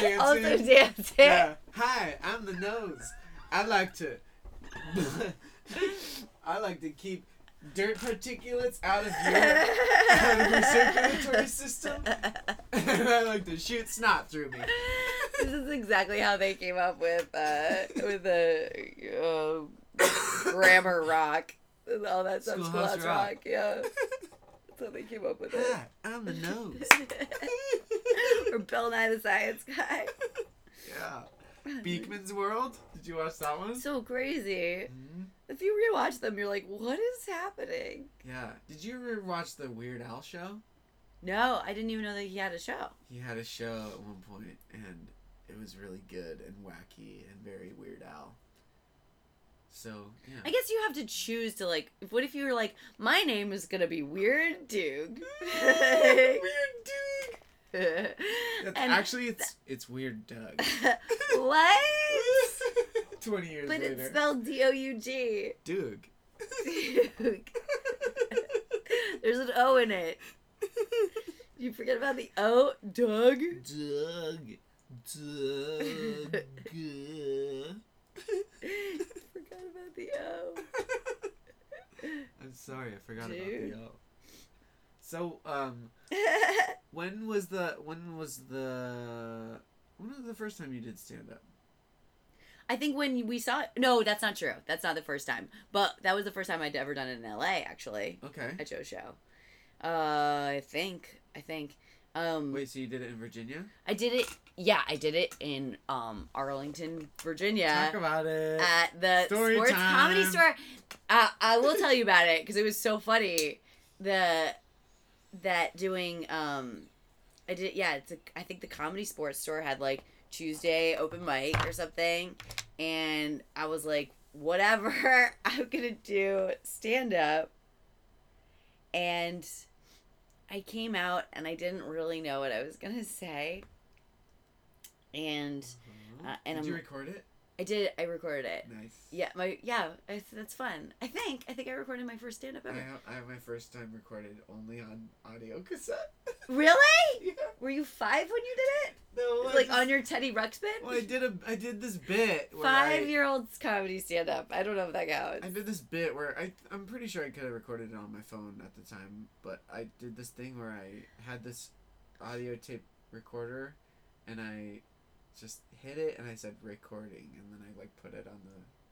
Dancing. Also dancing. Yeah. Hi, I'm the nose. I like to keep dirt particulates out of your circulatory system. And I like to shoot snot through me. This is exactly how they came up with the grammar rock and all that stuff. Schoolhouse rock. Yeah. That's how they came up with it. Ah, I'm the nose. Or Bill Nye the Science Guy. Yeah. Beekman's World. Did you watch that one? So crazy. Mm-hmm. If you rewatch them, you're like, what is happening? Yeah. Did you rewatch the Weird Al show? No, I didn't even know that he had a show. He had a show at one point, and it was really good and wacky and very Weird Al. So, yeah. I guess you have to choose to, like, what if you were like, my name is going to be Weird Dude. Weird Dude. Actually, it's Weird Doug. What? 20 years later. But it's spelled Doug. Doug. There's an O in it. You forget about the O, Doug. Doug. Forgot about the O. I'm sorry, I forgot about the O. So, when was the first time you did stand up? I think when we saw it. No, that's not true. That's not the first time. But that was the first time I'd ever done it in LA, actually. Okay. At Joe's show. I think. Wait, so you did it in Virginia? I did it in Arlington, Virginia. Talk about it. At the Story Sports Time. Comedy Store. I will tell you about it because it was so funny. I think the Comedy Sports Store had like Tuesday open mic or something, and I was like, whatever, I'm gonna do stand up. And I came out and I didn't really know what I was gonna say. And did you record it? I did. I recorded it. Nice. Yeah. That's fun. I think I recorded my first stand-up ever. I have my first time recorded only on audio cassette. Really? Yeah. Were you 5 when you did it? No. On your Teddy Ruxpin? Well, I did this bit. 5-year-olds comedy stand-up. I don't know if that counts. I did this bit where I'm pretty sure I could have recorded it on my phone at the time, but I did this thing where I had this audio tape recorder, and I just hit it and I said recording, and then I put it on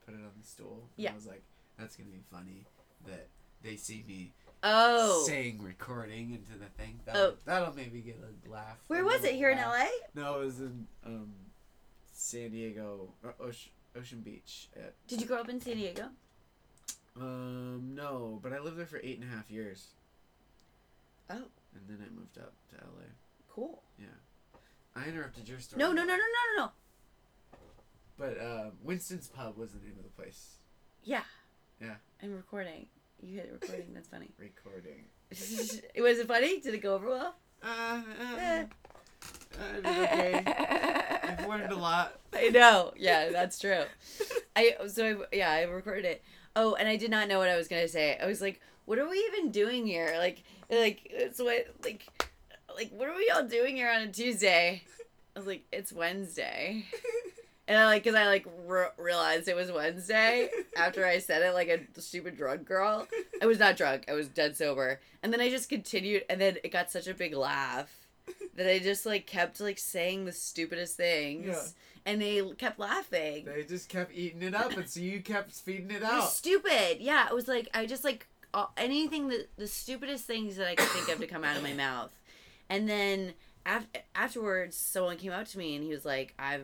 the stool. And yeah. I was like, that's gonna be funny that they see me saying recording into the thing. That'll maybe get a laugh. Where was it? Here in LA? No, it was in San Diego, Ocean Beach. Did you grow up in San Diego? No, but I lived there for 8.5 years. Oh. And then I moved up to LA. Cool. Yeah. I interrupted your story. No. But Winston's Pub was the name of the place. Yeah. Yeah. I'm recording. You hit recording. That's funny. Recording. Was it funny? Did it go over well? It was okay. I've learned a lot. I know. Yeah, that's true. I recorded it. Oh, and I did not know what I was gonna say. I was like, what are we even doing here? What are we all doing here on a Tuesday? I was like, it's Wednesday. And I realized it was Wednesday after I said it like a stupid drunk girl. I was not drunk. I was dead sober. And then I just continued, and then it got such a big laugh that I just kept saying the stupidest things. Yeah. And they kept laughing. They just kept eating it up, and so you kept feeding it out. It was stupid. Yeah, it was anything that the stupidest things that I could think of to come out of my mouth. And then afterwards, someone came up to me and he was like, I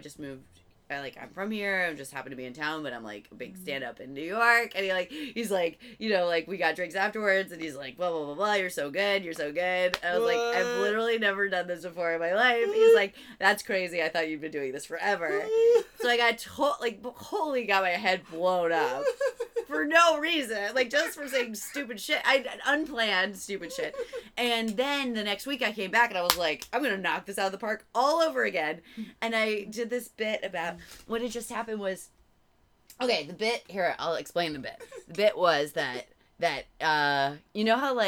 just moved. I'm from here. I just happened to be in town, but I'm a big stand up in New York. And he's like, we got drinks afterwards. And he's like, blah, blah, blah, blah. You're so good. You're so good. And I was like, I've literally never done this before in my life. He's like, that's crazy. I thought you'd been doing this forever. So I got got my head blown up. For no reason, just for saying stupid shit. Unplanned stupid shit. And then the next week I came back and I was like, I'm going to knock this out of the park all over again. And I did this bit about what had just happened was, okay, the bit, here, I'll explain the bit. The bit was that you know how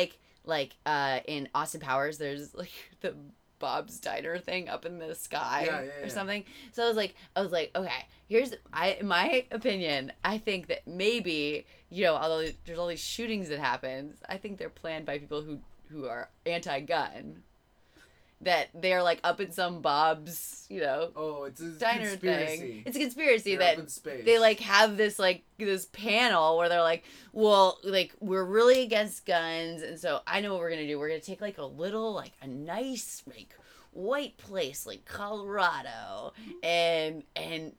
in Austin Powers there's the Bob's Diner thing up in the sky or something. So I was like, okay, here's my opinion. I think that maybe, although there's all these shootings that happens, I think they're planned by people who are anti-gun. That they're up in some Bob's, it's a diner conspiracy thing. It's a conspiracy. You're that they have this this panel where they're we're really against guns, and so I know what we're gonna do. We're gonna take a nice white place Colorado, and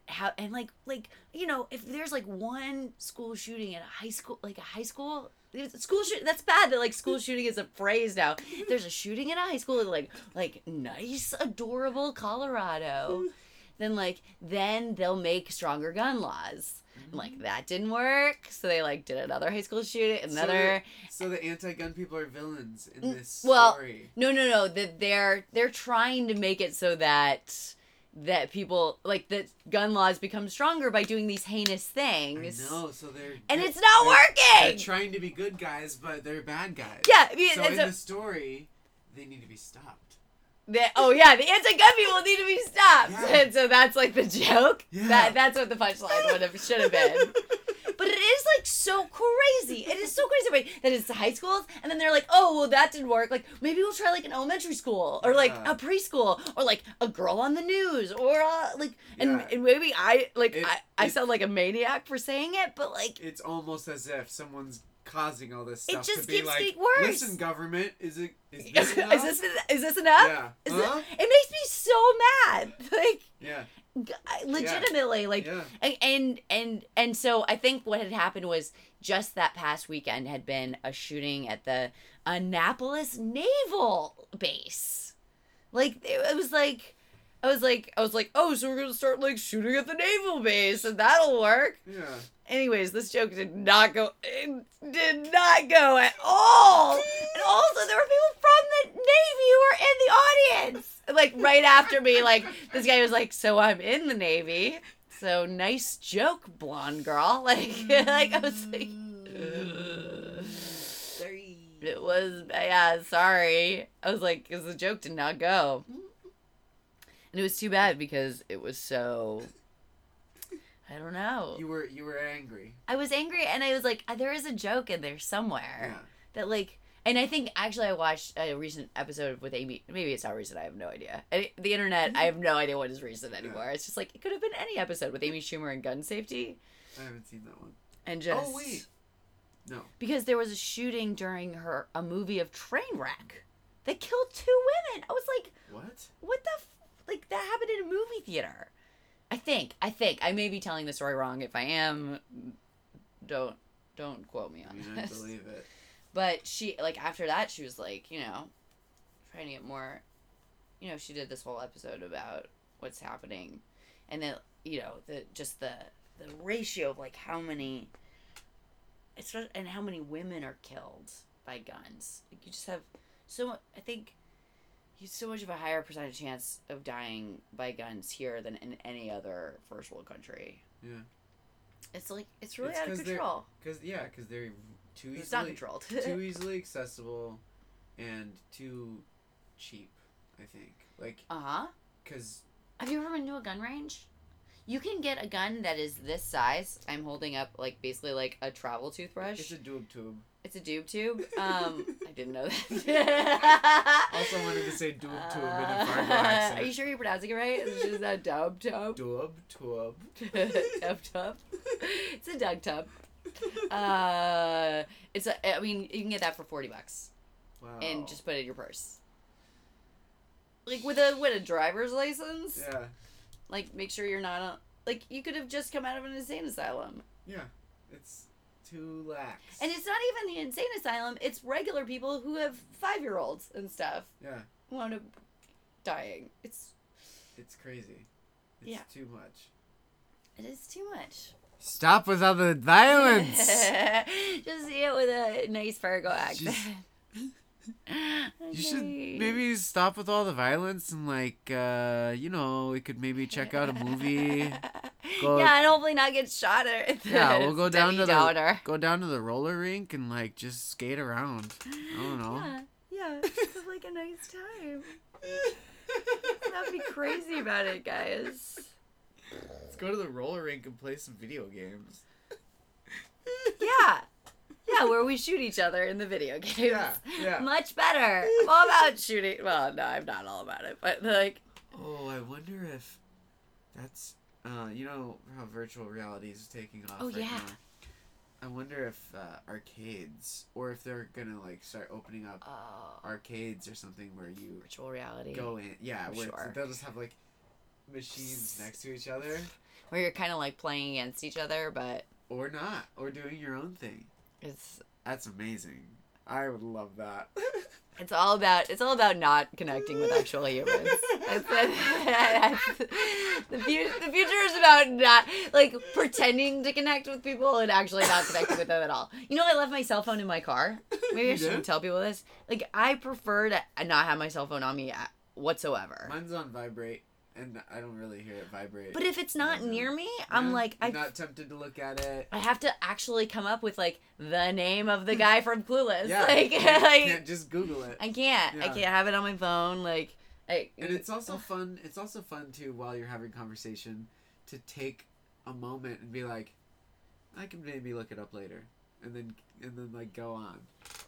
how and if there's one school shooting at a high school, school shooting, that's bad that school shooting is a phrase now. There's a shooting at a high school in nice adorable Colorado. Then then they'll make stronger gun laws. And, that didn't work, so they did another high school shooting, another. So the anti-gun people are villains in this story. No. That they're trying to make it so that people that gun laws become stronger by doing these heinous things. I know, so it's not working. They're trying to be good guys, but they're bad guys. Yeah, I mean, so in the story, they need to be stopped. The anti-gun people need to be stopped. Yeah. And so that's like the joke. Yeah. That's what the punchline would have should have been. But it is like so crazy. It is so crazy that it's the high schools, and then they're like, oh, well, that didn't work. Like, maybe we'll try like an elementary school or like a preschool or like a girl on the news or like, and maybe I sound like a maniac for saying it, but like. It's almost as if someone's causing all this stuff. It just keeps getting worse. Listen, government, is this enough? Is this enough? Yeah. It makes me so mad. Like. Yeah. Legitimately, and so I think what had happened was just that past weekend had been a shooting at the Annapolis Naval Base. Like it was like, I was like, oh, so we're gonna start like shooting at the naval base, and that'll work. Yeah. Anyways, this joke did not go at all. And also, there were people from the Navy who were in the audience. Like right after me, like this guy was like, so I'm in the Navy, so nice joke, blonde girl. Like I was like, sorry. It was sorry. I was like, because the joke did not go, and it was too bad because it was so. I don't know. You were angry. I was angry, and I was like, there is a joke in there somewhere that like. And I think, actually, I watched a recent episode with Amy. Maybe it's not recent. I have no idea. The internet, I have no idea what is recent anymore. Yeah. It's just like, it could have been any episode with Amy Schumer and gun safety. I haven't seen that one. And just... Oh, wait. No. Because there was a shooting during a movie of Trainwreck that killed two women. I was like... What? What the... like, that happened in a movie theater. I think. I may be telling the story wrong. If I am, don't quote me on this. I believe it. But she, like, after that, she was, like, you know, trying to get more, you know, she did this whole episode about what's happening. And then, you know, the ratio of, like, how many women are killed by guns. Like, you just have so much of a higher percentage chance of dying by guns here than in any other first world country. Yeah. It's, like, it's really out of control. Because they're... too easily accessible and too cheap, I think. Like, because... Have you ever been to a gun range? You can get a gun that is this size. I'm holding up, like, basically, like, a travel toothbrush. It's a doob tube. I didn't know that. Also wanted to say doob tube in a Fargo accent. Are you sure you're pronouncing it right? It's just a dub tub. Doob tube. Dub tub. It's a dug tub. You can get that for $40. Wow. And just put it in your purse. Like with a driver's license. Yeah. Like make sure you're not like you could have just come out of an insane asylum. Yeah. It's too lax. And it's not even the insane asylum, it's regular people who have 5-year-olds and stuff. Yeah. Who end up dying. It's crazy. It's too much. It is too much. Stop with all the violence. Just see it with a nice Fargo accent. You should maybe stop with all the violence and like, we could maybe check out a movie. And hopefully not get shot at. Yeah, we'll go down to the roller rink and like just skate around. I don't know. Yeah, it's like a nice time. That'd be crazy about it, guys. Let's go to the roller rink and play some video games. Yeah, where we shoot each other in the video games. Yeah. Much better. I'm all about shooting. Well, no, I'm not all about it, but like... Oh, I wonder if that's... you know how virtual reality is taking off now? I wonder if arcades, or if they're going to like start opening up arcades or something where you... Virtual reality. Go in. Yeah, they'll just have like... machines next to each other where you're kind of like playing against each other but or not or doing your own thing. That's amazing. I would love that. It's all about not connecting with actual humans. The future is about not like pretending to connect with people and actually not connecting with them at all. You know, I left my cell phone in my car. Maybe I shouldn't tell people this. Like I prefer to not have my cell phone on me whatsoever. Mine's on vibrate. and I don't really hear it vibrate. But if it's not near me, I'm like... I'm not tempted to look at it. I have to actually come up with, like, the name of the guy from Clueless. Yeah, like, I can't just Google it. I can't. Yeah. I can't have it on my phone, like... and it's also fun. It's also fun, too, while you're having conversation, to take a moment and be like, I can maybe look it up later. And then like, go on.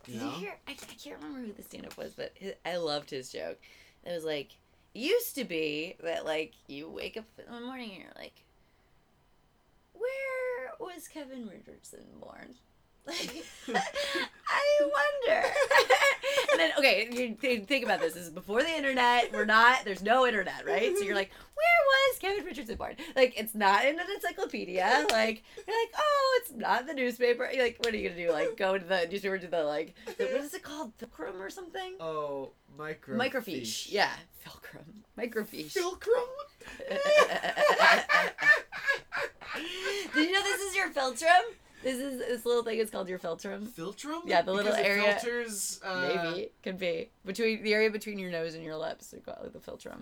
Did you hear... I can't remember who the stand-up was, but I loved his joke. It was like... used to be that, like, you wake up in the morning and you're like, where was Kevin Richardson born? Like, I wonder. And then, okay, think about this. This is before the internet. There's no internet, right? So you're like, where was Kevin Richardson born? Like, it's not in an encyclopedia. Like, you're like, oh, it's not the newspaper. You're like, what are you going to do? Like, go to the newspaper to the, like, what is it called? Fulcrum or something? Oh, microfiche. Microfiche, yeah. Fulcrum. Microfiche. Fulcrum? Did you know this is your philtrum? This little thing is called your philtrum. Philtrum? Yeah, the little area. Filters, maybe could be between the area between your nose and your lips. We call it the philtrum.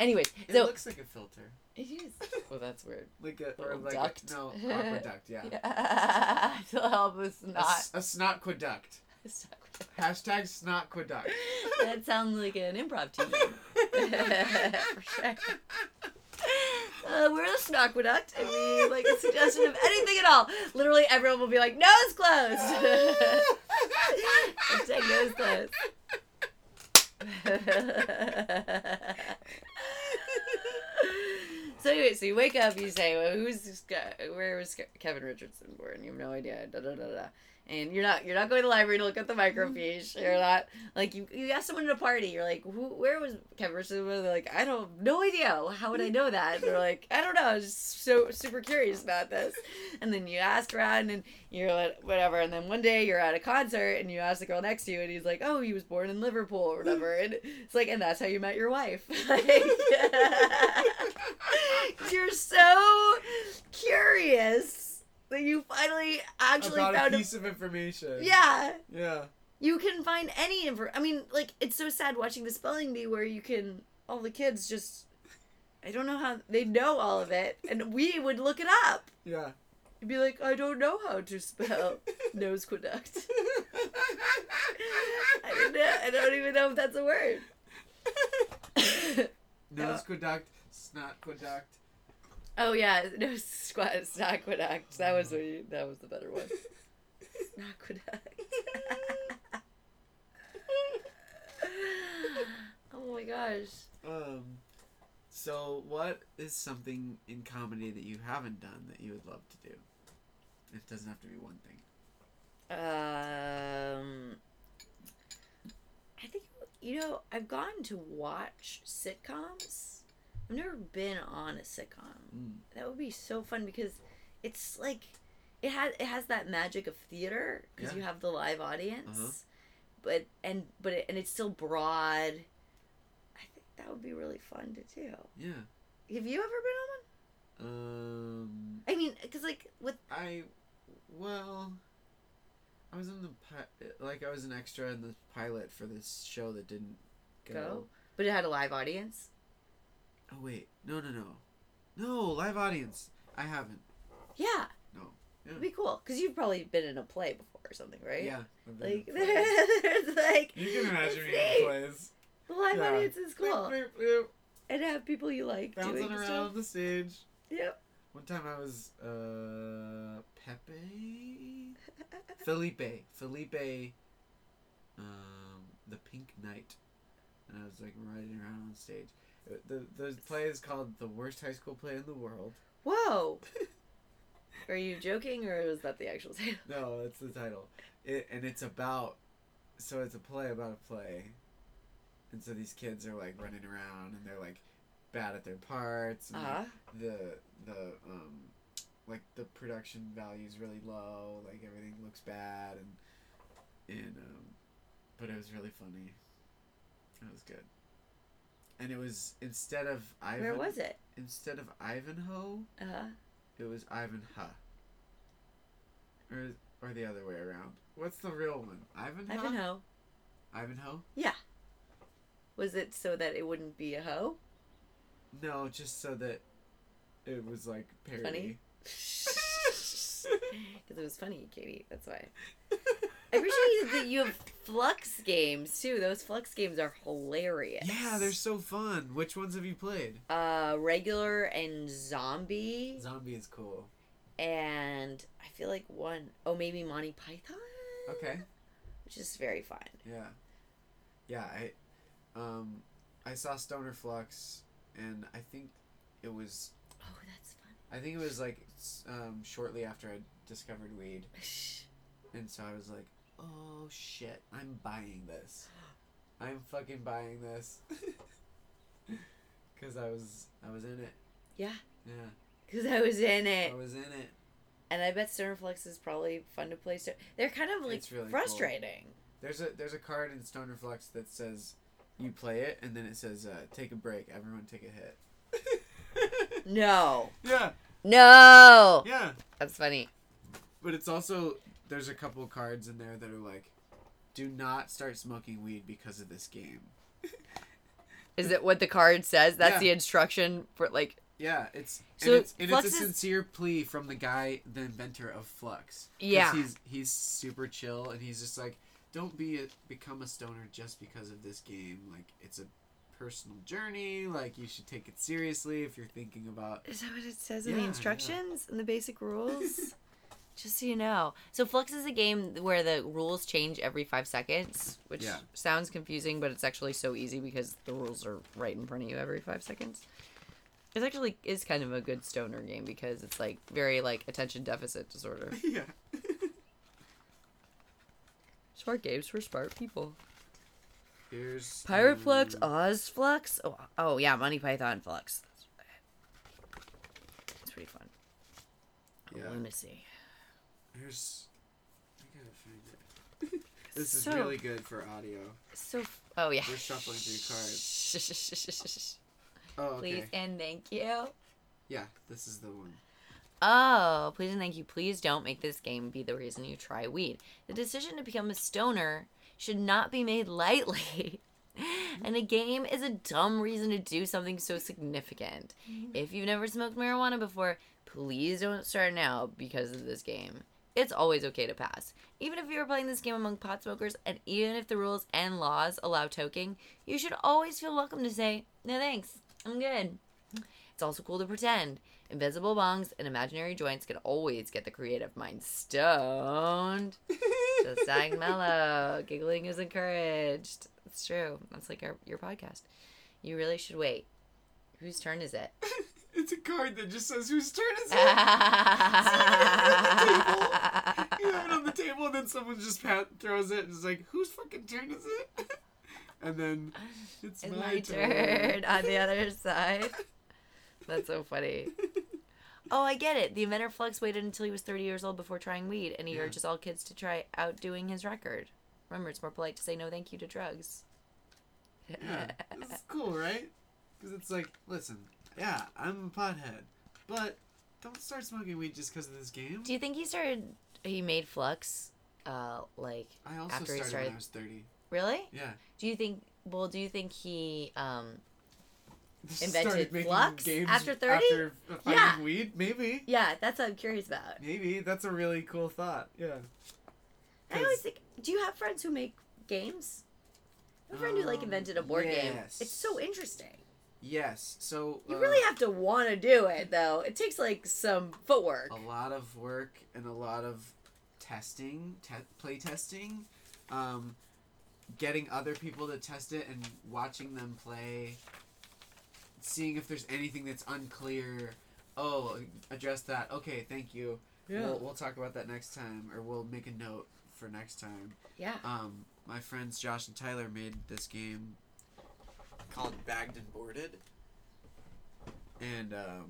Anyways, it looks like a filter. It is. Well, that's weird. Like a duct. No, aqueduct. Yeah. To help with snot. A snotqueduct. Hashtag snotqueduct. That sounds like an improv team. For sure. We're the Snotqueduct, and we like a suggestion of anything at all. Literally, everyone will be like, nose closed! Hashtag nose closed. So anyway, so you wake up, you say, well, where was Kevin Richardson born? You have no idea, da-da-da-da. And you're not going to the library to look at the microfiche. You're not, like, you ask someone at a party. You're like, where was Kevin Richardson? They're like, I don't, no idea. How would I know that? And they're like, I don't know. I was just so super curious about this. And then you ask around and you're like, whatever. And then one day you're at a concert and you ask the girl next to you and he's like, oh, he was born in Liverpool or whatever. And it's like, and that's how you met your wife. Like, you're so curious. That you finally actually found a piece of information. Yeah. Yeah. You can find any information. I mean, like, it's so sad watching the spelling bee where you can, all the kids just, I don't know how, they know all of it, and we would look it up. Yeah. You'd be like, I don't know how to spell nosequeduct. I don't even know if that's a word. Nosequeduct, snotqueduct. Oh yeah, no, snotqueduct. That was the better one. Snotqueduct. Oh my gosh. So what is something in comedy that you haven't done that you would love to do? It doesn't have to be one thing. I think, I've gone to watch sitcoms. I've never been on a sitcom. That would be so fun because it's like it has that magic of theater because you have the live audience, but it's still broad. I think that would be really fun to do. Yeah. Have you ever been on one? I mean, because like I was in the I was an extra in the pilot for this show that didn't go, but it had a live audience. Oh, wait. No, live audience. I haven't. Yeah. No. Yeah. It'd be cool. Because you've probably been in a play before or something, right? Yeah. Like, there's like... You can imagine me in plays. The live audience is cool. Beep, beep, beep. And have people you like bouncing around the stage. Yep. One time I was, Pepe? Felipe. The Pink Knight. And I was, like, riding around on stage. The play is called The Worst High School Play in the World. Whoa! Are you joking, or is that the actual title? No, it's the title. It's a play about a play. And so these kids are, like, running around, and they're, like, bad at their parts. And the production value's really low. Like, everything looks bad. And but it was really funny. It was good. And it was instead of Ivan. Where was it? Instead of Ivanhoe, it was Ivanha. Or the other way around. What's the real one? Ivanhoe. Yeah. Was it so that it wouldn't be a hoe? No, just so that it was like parody. Funny? Because it was funny, Katie. That's why. I appreciate that you have Flux games, too. Those Flux games are hilarious. Yeah, they're so fun. Which ones have you played? Regular and Zombie. Zombie is cool. And I feel like one... Oh, maybe Monty Python? Okay. Which is very fun. Yeah. Yeah, I saw Stoner Flux, and I think it was... Oh, that's fun. I think it was, like, shortly after I discovered weed. And so I was like, oh, shit, I'm buying this. I'm fucking buying this. Because I was in it. Yeah. Yeah. Because I was in it. And I bet Stoner Flux is probably fun to play. They're kind of, like, really frustrating. Cool. There's a card in Stoner Flux that says you play it, and then it says, take a break. Everyone take a hit. No. Yeah. No. Yeah. That's funny. But it's also... There's a couple cards in there that are like, do not start smoking weed because of this game. Is it what the card says? That's the instruction for like... Yeah, it's a sincere plea from the guy, the inventor of Flux. Yeah. He's super chill and he's just like, don't become a stoner just because of this game. Like, it's a personal journey. Like, you should take it seriously if you're thinking about... Is that what it says in the instructions and the basic rules? Just so you know. So Flux is a game where the rules change every 5 seconds, which sounds confusing, but it's actually so easy because the rules are right in front of you every 5 seconds. It actually is kind of a good stoner game because it's like very like attention deficit disorder. Yeah. Smart games for smart people. Here's Pirate Flux, Oz Flux. Oh yeah, Monty Python Flux. It's pretty fun. Yeah. Lunacy. I gotta find it. This is really good for audio. Oh yeah. We're shuffling through cards. Oh, okay. Please and thank you. Yeah, this is the one. Oh, please and thank you. Please don't make this game be the reason you try weed. The decision to become a stoner should not be made lightly. And a game is a dumb reason to do something so significant. If you've never smoked marijuana before, please don't start now because of this game. It's always okay to pass. Even if you're playing this game among pot smokers, and even if the rules and laws allow toking, you should always feel welcome to say, no thanks, I'm good. It's also cool to pretend. Invisible bongs and imaginary joints can always get the creative mind stoned. Just dying mellow. Giggling is encouraged. It's true. That's like your podcast. You really should wait. Whose turn is it? It's a card that just says, whose turn is it? You have it on the table, and then someone just throws it, and it's like, whose fucking turn is it? And then, it's my turn. On the other side. That's so funny. Oh, I get it. The inventor Flux waited until he was 30 years old before trying weed, and he urges all kids to try outdoing his record. Remember, it's more polite to say no thank you to drugs. Yeah, it's cool, right? Because it's like, listen... Yeah, I'm a pothead, but don't start smoking weed just because of this game. Do you think he made Flux, like, I also after he started when I was 30. Really? Yeah. Do you think he, invented Flux after 30? After finding weed? Maybe. Yeah, that's what I'm curious about. Maybe. That's a really cool thought. Yeah. I always think, do you have friends who make games? I have a friend who, like, invented a board game. It's so interesting. Yes, so... you really have to want to do it, though. It takes, like, some footwork. A lot of work and a lot of testing, playtesting, getting other people to test it and watching them play, seeing if there's anything that's unclear. Oh, address that. Okay, thank you. Yeah. We'll talk about that next time, or we'll make a note for next time. Yeah. My friends Josh and Tyler made this game called Bagged and Boarded, and I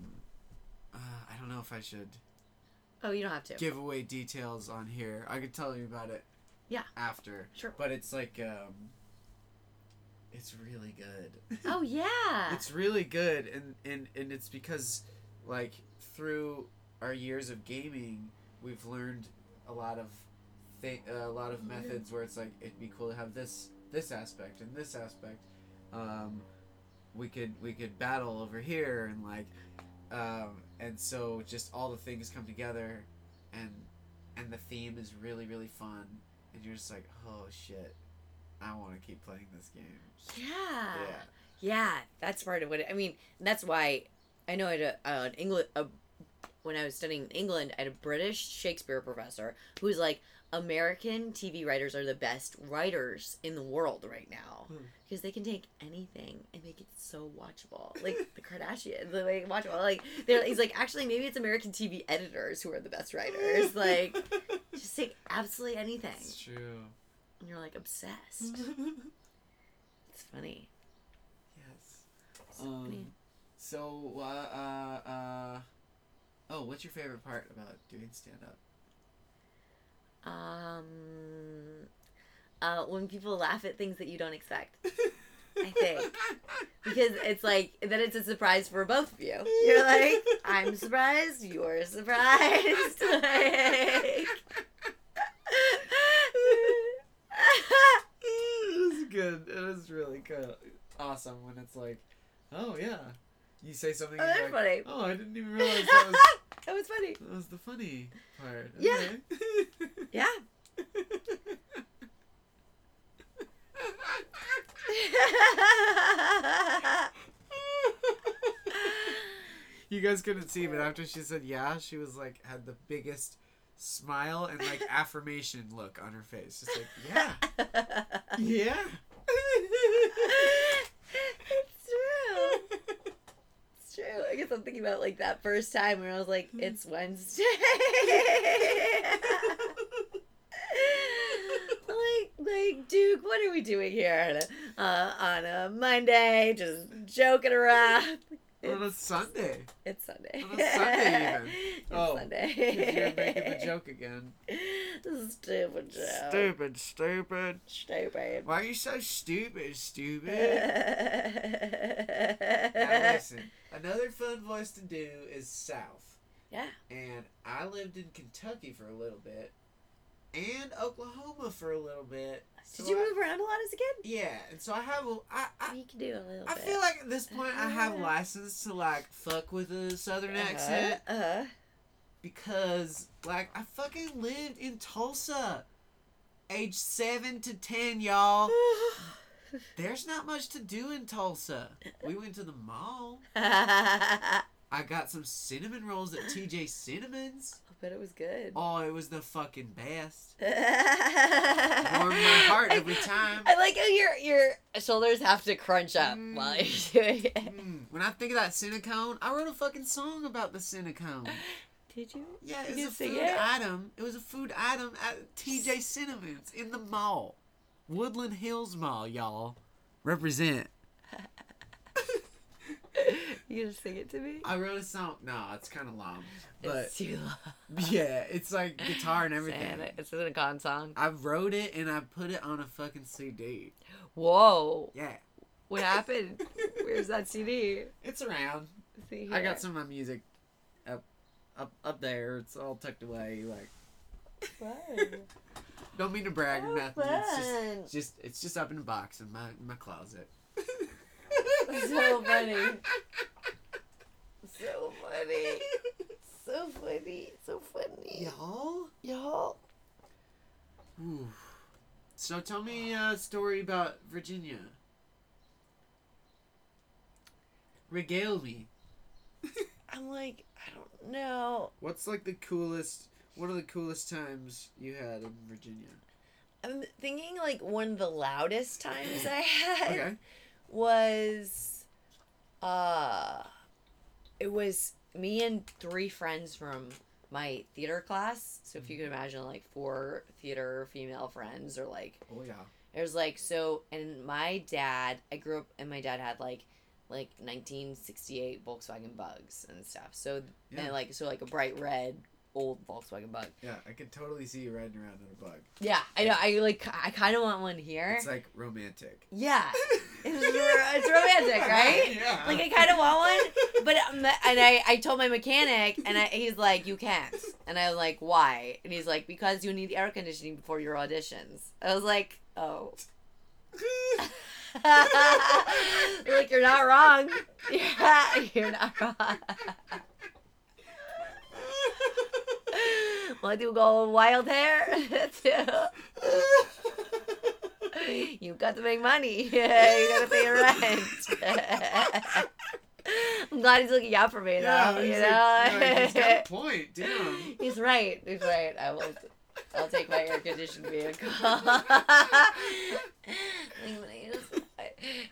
don't know if I should. Oh, you don't have to give away details on here. I could tell you about it. Yeah. After. Sure. But it's like, it's really good. Oh yeah. It's really good, and it's because, like, through our years of gaming, we've learned a lot of methods where it's like it'd be cool to have this aspect and this aspect. we could battle over here, and like, and so just all the things come together, and the theme is really, really fun, and you're just like, oh shit, I want to keep playing this game. Yeah, that's part of what I mean. That's why I know I had an English when I was studying in England, I had a British Shakespeare professor who was like, American TV writers are the best writers in the world right now because they can take anything and make it so watchable. Like the Kardashians, they make it watchable. Like he's like, actually, maybe it's American TV editors who are the best writers. Like, just take absolutely anything. It's true. And you're like obsessed. It's funny. Yes. It's funny. So, oh, what's your favorite part about doing stand-up? When people laugh at things that you don't expect, I think, because it's like, then it's a surprise for both of you. You're like, I'm surprised, you're surprised. Like... It is good. It is really good. Awesome when it's like, oh yeah, you say something. Oh, that's like, funny. Oh, I didn't even realize that was. That was funny. That was the funny part. Yeah. Okay. Yeah. You guys couldn't see, but after she said yeah, she was like, had the biggest smile and like affirmation look on her face. Just like, yeah. Yeah. I guess I'm thinking about like that first time when I was like, it's Wednesday. like Duke, what are we doing here on a Monday? Just joking around. On a Sunday. It's Sunday. On a Sunday even. Sunday. You're making the joke again. Stupid joke. Stupid. Why are you so stupid? Now listen. Another fun voice to do is South. Yeah. And I lived in Kentucky for a little bit and Oklahoma for a little bit. So did you move around a lot as a kid? Yeah. And so I have you can do a little bit. I feel like at this point I have license to like fuck with a southern accent. Because like I fucking lived in Tulsa age 7 to 10, y'all. There's not much to do in Tulsa. We went to the mall. I got some cinnamon rolls at TJ Cinnamon's. I bet it was good. Oh, it was the fucking best. Warmed my heart every time. I like how your shoulders have to crunch up while you're doing it. When I think of that Cinnacone, I wrote a fucking song about the Cinnacone. Did you? Yeah, it was a food item. It was a food item at TJ Cinnamon's in the mall. Woodland Hills Mall, y'all. Represent. You gonna sing it to me? I wrote a song. No, it's kind of long. But it's too long. Yeah, it's like guitar and everything. Is it a con song? I wrote it and I put it on a fucking CD. Whoa. Yeah. What happened? Where's that CD? It's around. See here. I got some of my music up there. It's all tucked away. Like. What? Don't mean to brag or nothing. It's just up in a box in my closet. So funny. Y'all. Ooh. So tell me a story about Virginia. Regale me. I'm like, I don't know. What's like the coolest? One of the coolest times you had in Virginia? I'm thinking like one of the loudest times I had was, it was me and three friends from my theater class. So if you can imagine like four theater female friends or like, oh yeah, it was like, so, and my dad, I grew up and my dad had like 1968 Volkswagen Bugs and stuff. So and like a bright red, old Volkswagen Bug. Yeah, I could totally see you riding around in a Bug. Yeah, I know. I kind of want one here. It's like romantic. Yeah, it's romantic, right? Yeah. Like I kind of want one, but I told my mechanic, and he's like, you can't, and I was like, why? And he's like, because you need air conditioning before your auditions. I was like, oh. Look, you're not wrong. Yeah, you're not wrong. One do go wild hair. Two. You've got to make money. Yeah, you gotta pay rent. I'm glad he's looking out for me, though. Yeah, you know? He's got a point. Damn. He's right. He's right. I'll take my air-conditioned vehicle.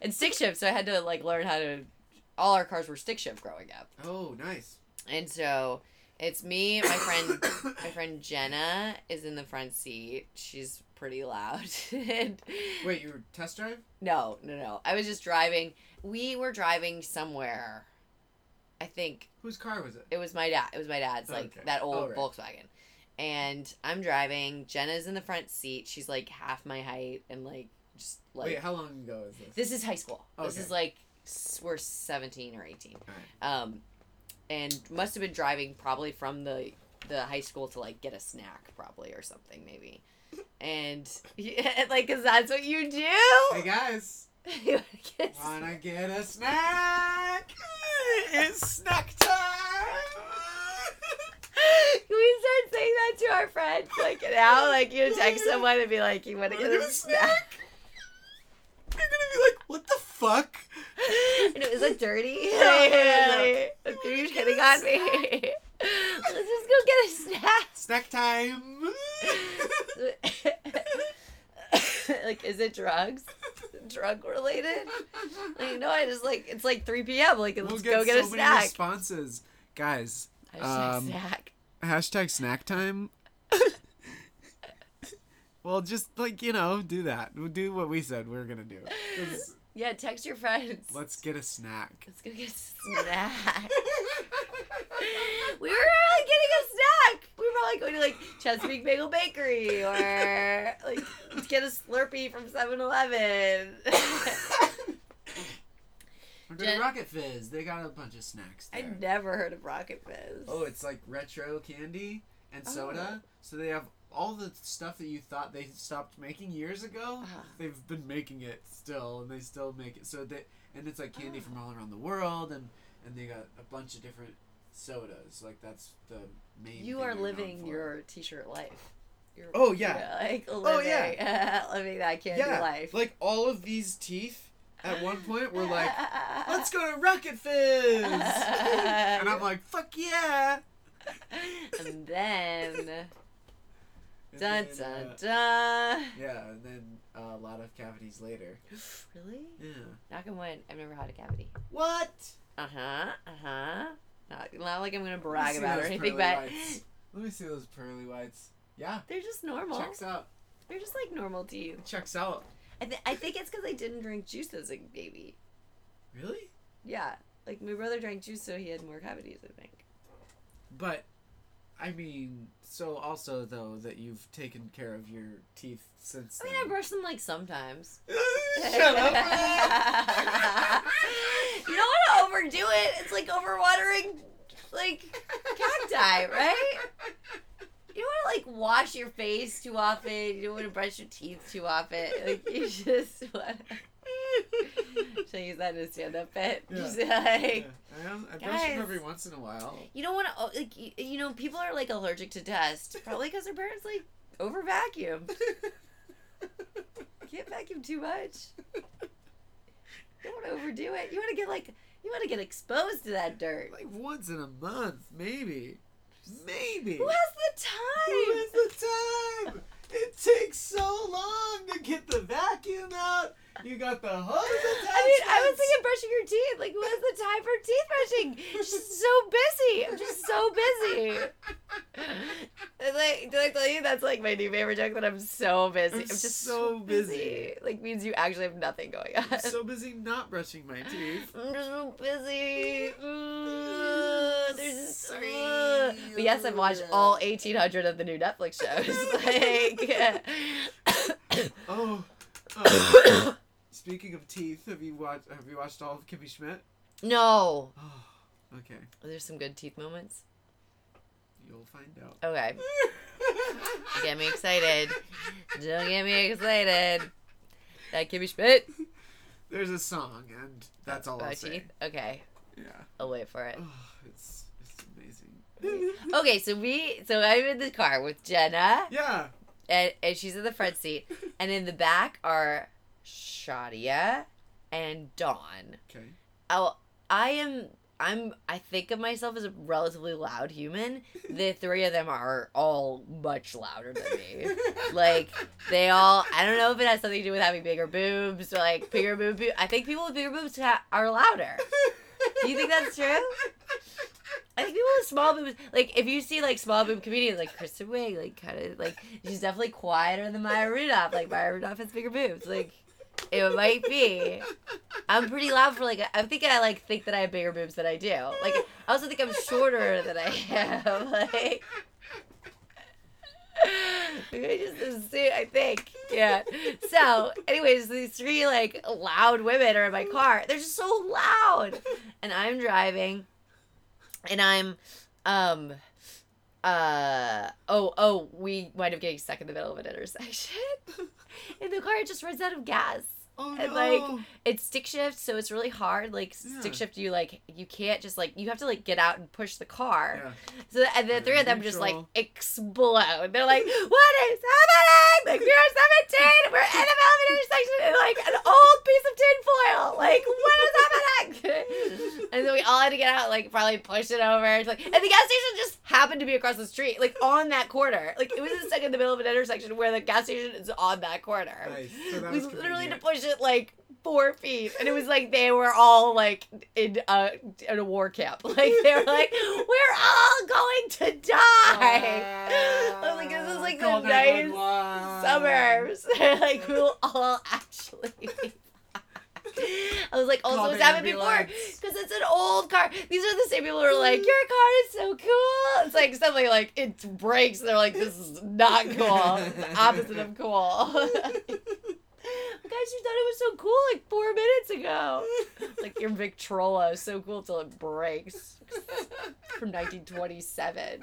And stick shift, so I had to, like, learn how to... All our cars were stick shift growing up. Oh, nice. And so, it's me, my friend Jenna is in the front seat. She's pretty loud. And, wait, you were test drive? No. I was just driving. We were driving somewhere, I think. Whose car was it? It was my dad. It was my dad's, like, okay. That old Volkswagen. And I'm driving. Jenna's in the front seat. She's, like, half my height and, like, just, like... Wait, how long ago is this? This is high school. Okay. This is, like, we're 17 or 18. All right. And must have been driving probably from the high school to, like, get a snack probably or something maybe. And, yeah, like, because that's what you do. Hey, guys. You wanna get a snack? It's snack time! Can we start saying that to our friends? Like, now, like, you text someone and be like, you want to get a snack? They're going to be like, what the fuck? And it was, like, dirty. Yeah. Like, are you kidding on me? Let's just go get a snack. Snack time. Like, is it drugs? Drug related? Like, no, I just, like, it's like 3 p.m. Like, let's go get a snack. We'll get so many responses. Guys. #snack time. Well, just, like, you know, do that. We'll do what we said we were going to do. Yeah, text your friends. Let's get a snack. Let's go get a snack. We were like, getting a snack. We were probably going to, like, Chesapeake Bagel Bakery or, like, let's get a Slurpee from 7-Eleven. We're doing Rocket Fizz. They got a bunch of snacks there. I never heard of Rocket Fizz. Oh, it's like retro candy and soda. So they have all the stuff that you thought they stopped making years ago. They've been making it still, and they still make it. So and it's like candy from all around the world, and they got a bunch of different sodas. Like, that's the main. You are living your T-shirt life. You're, oh yeah. Like living that candy life. Like, all of these teeth. At one point, we're like, let's go to Rocket Fizz! And I'm like, fuck yeah! And then... Dun-dun-dun! Yeah, and then a lot of cavities later. Really? Yeah. Knock on wood, I've never had a cavity. What? Not like I'm gonna brag about it or anything, but... Whites. Let me see those pearly whites. Yeah. They're just normal. Checks out. They're just like normal teeth. Checks out. I think it's because I didn't drink juice as a baby. Really? Yeah. Like, my brother drank juice, so he had more cavities, I think. But, I mean, so also, though, that you've taken care of your teeth since then. I brush them, like, sometimes. Shut up! You don't want to overdo it. It's like overwatering, like, cacti, right? You don't want to, like, wash your face too often. You don't want to brush your teeth too often. Like, you just want to... Should I use that in a stand-up bit? Yeah. Just, like... Yeah. I brush them every once in a while. You don't want to... Like, you know, people are, like, allergic to dust. Probably because their parents, like, over-vacuum. Can't vacuum too much. You don't want to overdo it. You want to get, like... You want to get exposed to that dirt. Like, once in a month, maybe. Maybe. Who has the time? It takes so long to get the vacuum out. You got the hose attachments. I mean, I was thinking brushing your teeth. Like, who has the time for teeth brushing? She's so busy. I'm just so busy. Like, did I tell you that's like my new favorite joke that I'm so busy? I'm just so busy. Like, means you actually have nothing going on. I'm so busy not brushing my teeth. I'm just so busy. But yes, I've watched all 1,800 of the new Netflix shows. Like, Speaking of teeth, have you watched all of Kimmy Schmidt? No. Oh, okay. Are there some good teeth moments? You'll find out. Okay. Get me excited. Don't get me excited. That Kimmy Schmidt. There's a song, and that's all I'll say. Okay. Yeah. I'll wait for it. Oh, it's amazing. Okay, so I'm in the car with Jenna. Yeah. And she's in the front seat. And in the back are Shadia and Dawn. Okay. I think of myself as a relatively loud human. The three of them are all much louder than me. I don't know if it has something to do with having bigger boobs or bigger boob. I think people with bigger boobs are louder. Do you think that's true? I think people with small boobs, if you see small boob comedians like Kristen Wiig, she's definitely quieter than Maya Rudolph. Maya Rudolph has bigger boobs. It might be. I'm pretty loud for I think I think that I have bigger boobs than I do. I also think I'm shorter than I am. I just assume, I think. Yeah. So, anyways, these three loud women are in my car. They're just so loud. And I'm driving, and I'm we wind up getting stuck in the middle of an intersection. And the car just runs out of gas. Oh, and it's stick shift, so it's really hard. Stick shift, you you can't just you have to get out and push the car. Yeah. So and the three of them just explode. They're like, "What is happening? We're 17. We're in the middle of an intersection in an old piece of tin foil. What is happening?" And then we all had to get out, probably push it over. And the gas station just happened to be across the street, on that corner. It was stuck in the middle of an intersection where the gas station is on that corner. Nice. So that was literally to push it 4 feet, and it was they were all in a war camp. They were we're all going to die. I was this is the nice suburbs. We will all actually. I was also it's happened before because it's an old car. These are the same people who are your car is so cool. It's suddenly it breaks. And they're this is not cool. It's the opposite of cool. Guys, you thought it was so cool 4 minutes ago. Your Victrola is so cool till it breaks. From 1927.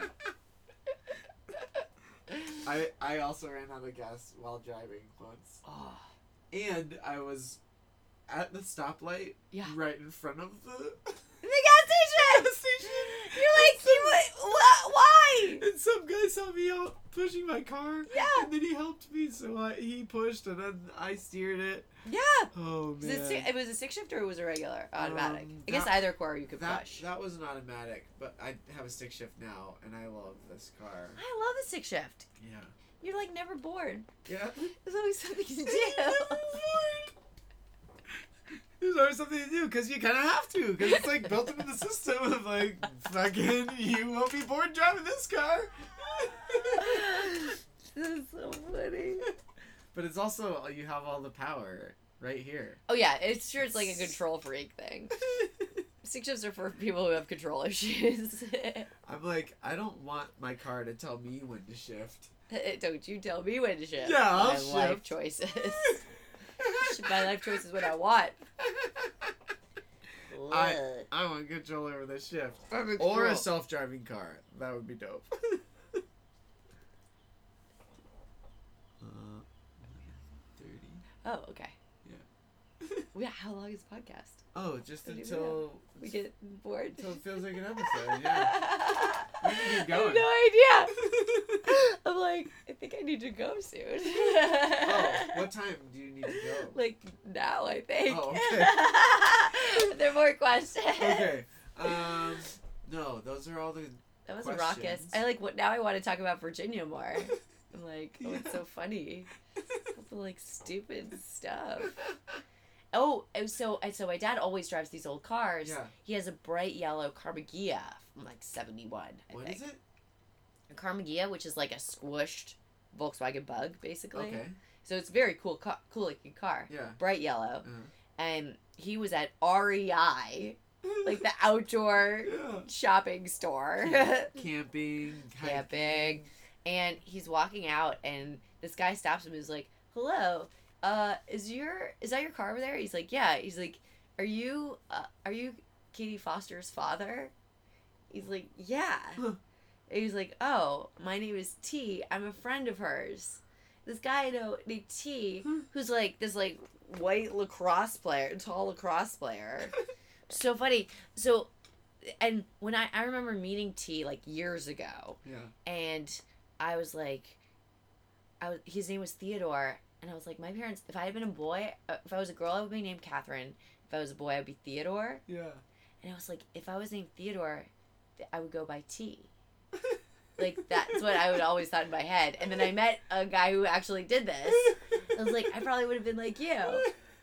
I also ran out of gas while driving once. Oh. And I was at the stoplight right in front of the gas station. You're why? And some guy saw me out pushing my car. Yeah. And then he helped me, so he pushed, and then I steered it. Yeah. Oh man. It was a stick shift or it was a regular automatic. I guess either car you could push. That was an automatic, but I have a stick shift now, and I love this car. I love the stick shift. Yeah. You're never bored. Yeah. There's always something to do. Never bored. There's always something to do, because you kind of have to, because it's, built into the system of, fucking, you won't be bored driving this car. This is so funny. But it's also, you have all the power right here. Oh, yeah, it's sure it's, a control freak thing. Stick shifts are for people who have control issues. I'm I don't want my car to tell me when to shift. Don't you tell me when to shift. Yeah, I'll shift. My life choices. My life choice is what I want. I want control over the shift. Or a self-driving car. That would be dope. Oh, okay. Yeah. How long is the podcast? Oh, just until... We get bored. Until it feels like an episode, yeah. We need to keep going. I have no idea. I'm I think I need to go soon. Oh, what time do you need to go? Now, I think. Oh, okay. There are more questions. Okay. No, those are all the That was questions. A raucous. Now I want to talk about Virginia more. I'm yeah. It's so funny. All the, stupid stuff. Oh, so my dad always drives these old cars. Yeah. He has a bright yellow Carmagia from 1971, I think. What is it? A Carmagia, which is a squished Volkswagen Bug, basically. Okay. So it's a very cool looking car. Yeah. Bright yellow. Uh-huh. And he was at REI, the outdoor shopping store. Camping. And he's walking out, and this guy stops him and is like, "Hello. Is that your car over there?" He's like, "Yeah." He's like, are you Katie Foster's father?" He's like, "Yeah." Huh. He's like, "Oh, my name is T. I'm a friend of hers." this guy I know named T, who's like this like white lacrosse player, tall lacrosse player. So funny. So, and when I remember meeting T like years ago. Yeah. And I was like, his name was Theodore, and I was like, my parents, if I had been a boy, if I was a girl, I would be named Catherine. If I was a boy, I'd be Theodore. Yeah. And I was like, if I was named Theodore, I would go by T. Like, that's what I would always thought in my head. And then I met a guy who actually did this. I was like, I probably would have been like you.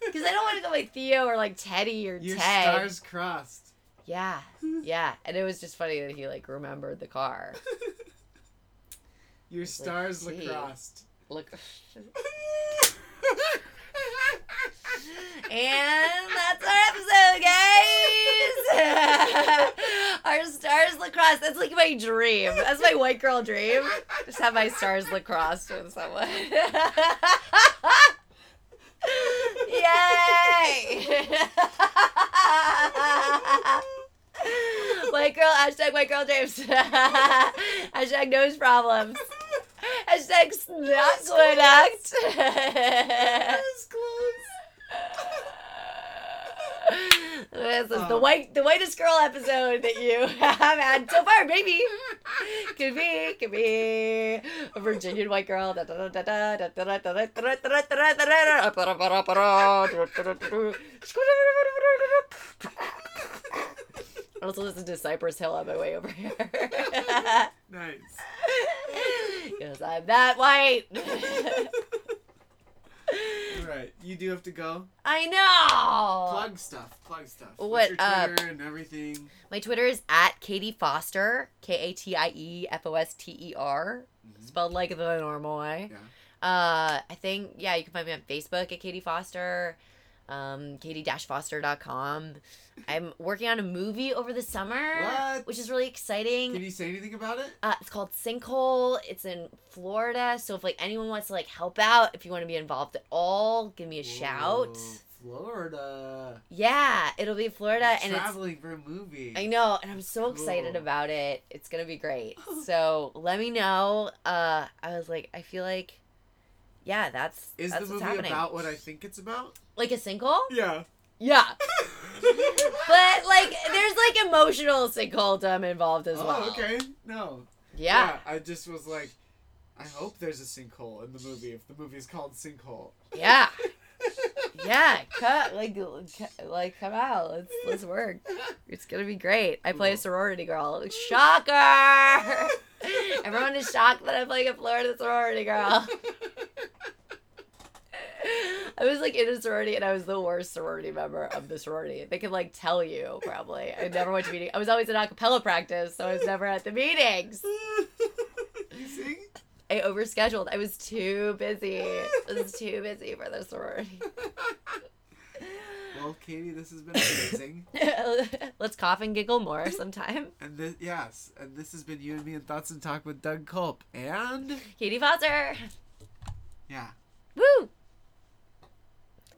Because I don't want to go like Theo or like Teddy or Your Ted. Your stars crossed. Yeah. Yeah. And it was just funny that he, like, remembered the car. Your stars like, lacrossed. Look. And that's our episode, guys! Our stars lacrosse. That's like my dream. That's my white girl dream. Just have my stars lacrosse with someone. Yay! White girl, hashtag white girl dreams. Hashtag nose problems. Hashtag not good act. That was close. This is the whitest girl episode that you have had so far, baby. Could be a Virginian white girl. I also listen to Cypress Hill on my way over here. Nice. Because I'm that white. Right, you do have to go. I know. Plug stuff. What Twitter and everything. My Twitter is at Katie Foster, KatieFoster, spelled like the normal way. Yeah. I think you can find me on Facebook at Katie Foster, katie-foster.com. I'm working on a movie over the summer, which is really exciting. Can you say anything about it? It's called Sinkhole. It's in Florida. So if like anyone wants to like help out, if you want to be involved at all, give me a shout. Florida. Yeah, it'll be Florida. You're and traveling for a movie. I know, and I'm so excited about it. It's gonna be great. So let me know. I feel like. Yeah, that's the movie happening. About what I think it's about? Like a sinkhole? Yeah. But like, there's like emotional sinkholedom involved as well. Oh, okay. No. Yeah. I just was like, I hope there's a sinkhole in the movie if the movie is called Sinkhole. Yeah. Yeah. Come out. Let's work. It's gonna be great. I play a sorority girl. Shocker! Everyone is shocked that I'm playing a Florida sorority girl. I was like in a sorority and I was the worst sorority member of the sorority. They could like tell you probably. I never went to meetings. I was always in a cappella practice, so I was never at the meetings. You sing? I overscheduled. I was too busy. For the sorority. Well, Katie, this has been amazing. Let's cough and giggle more sometime. And this has been You and Me and Thoughts and Talk with Doug Culp and Katie Foster. Yeah.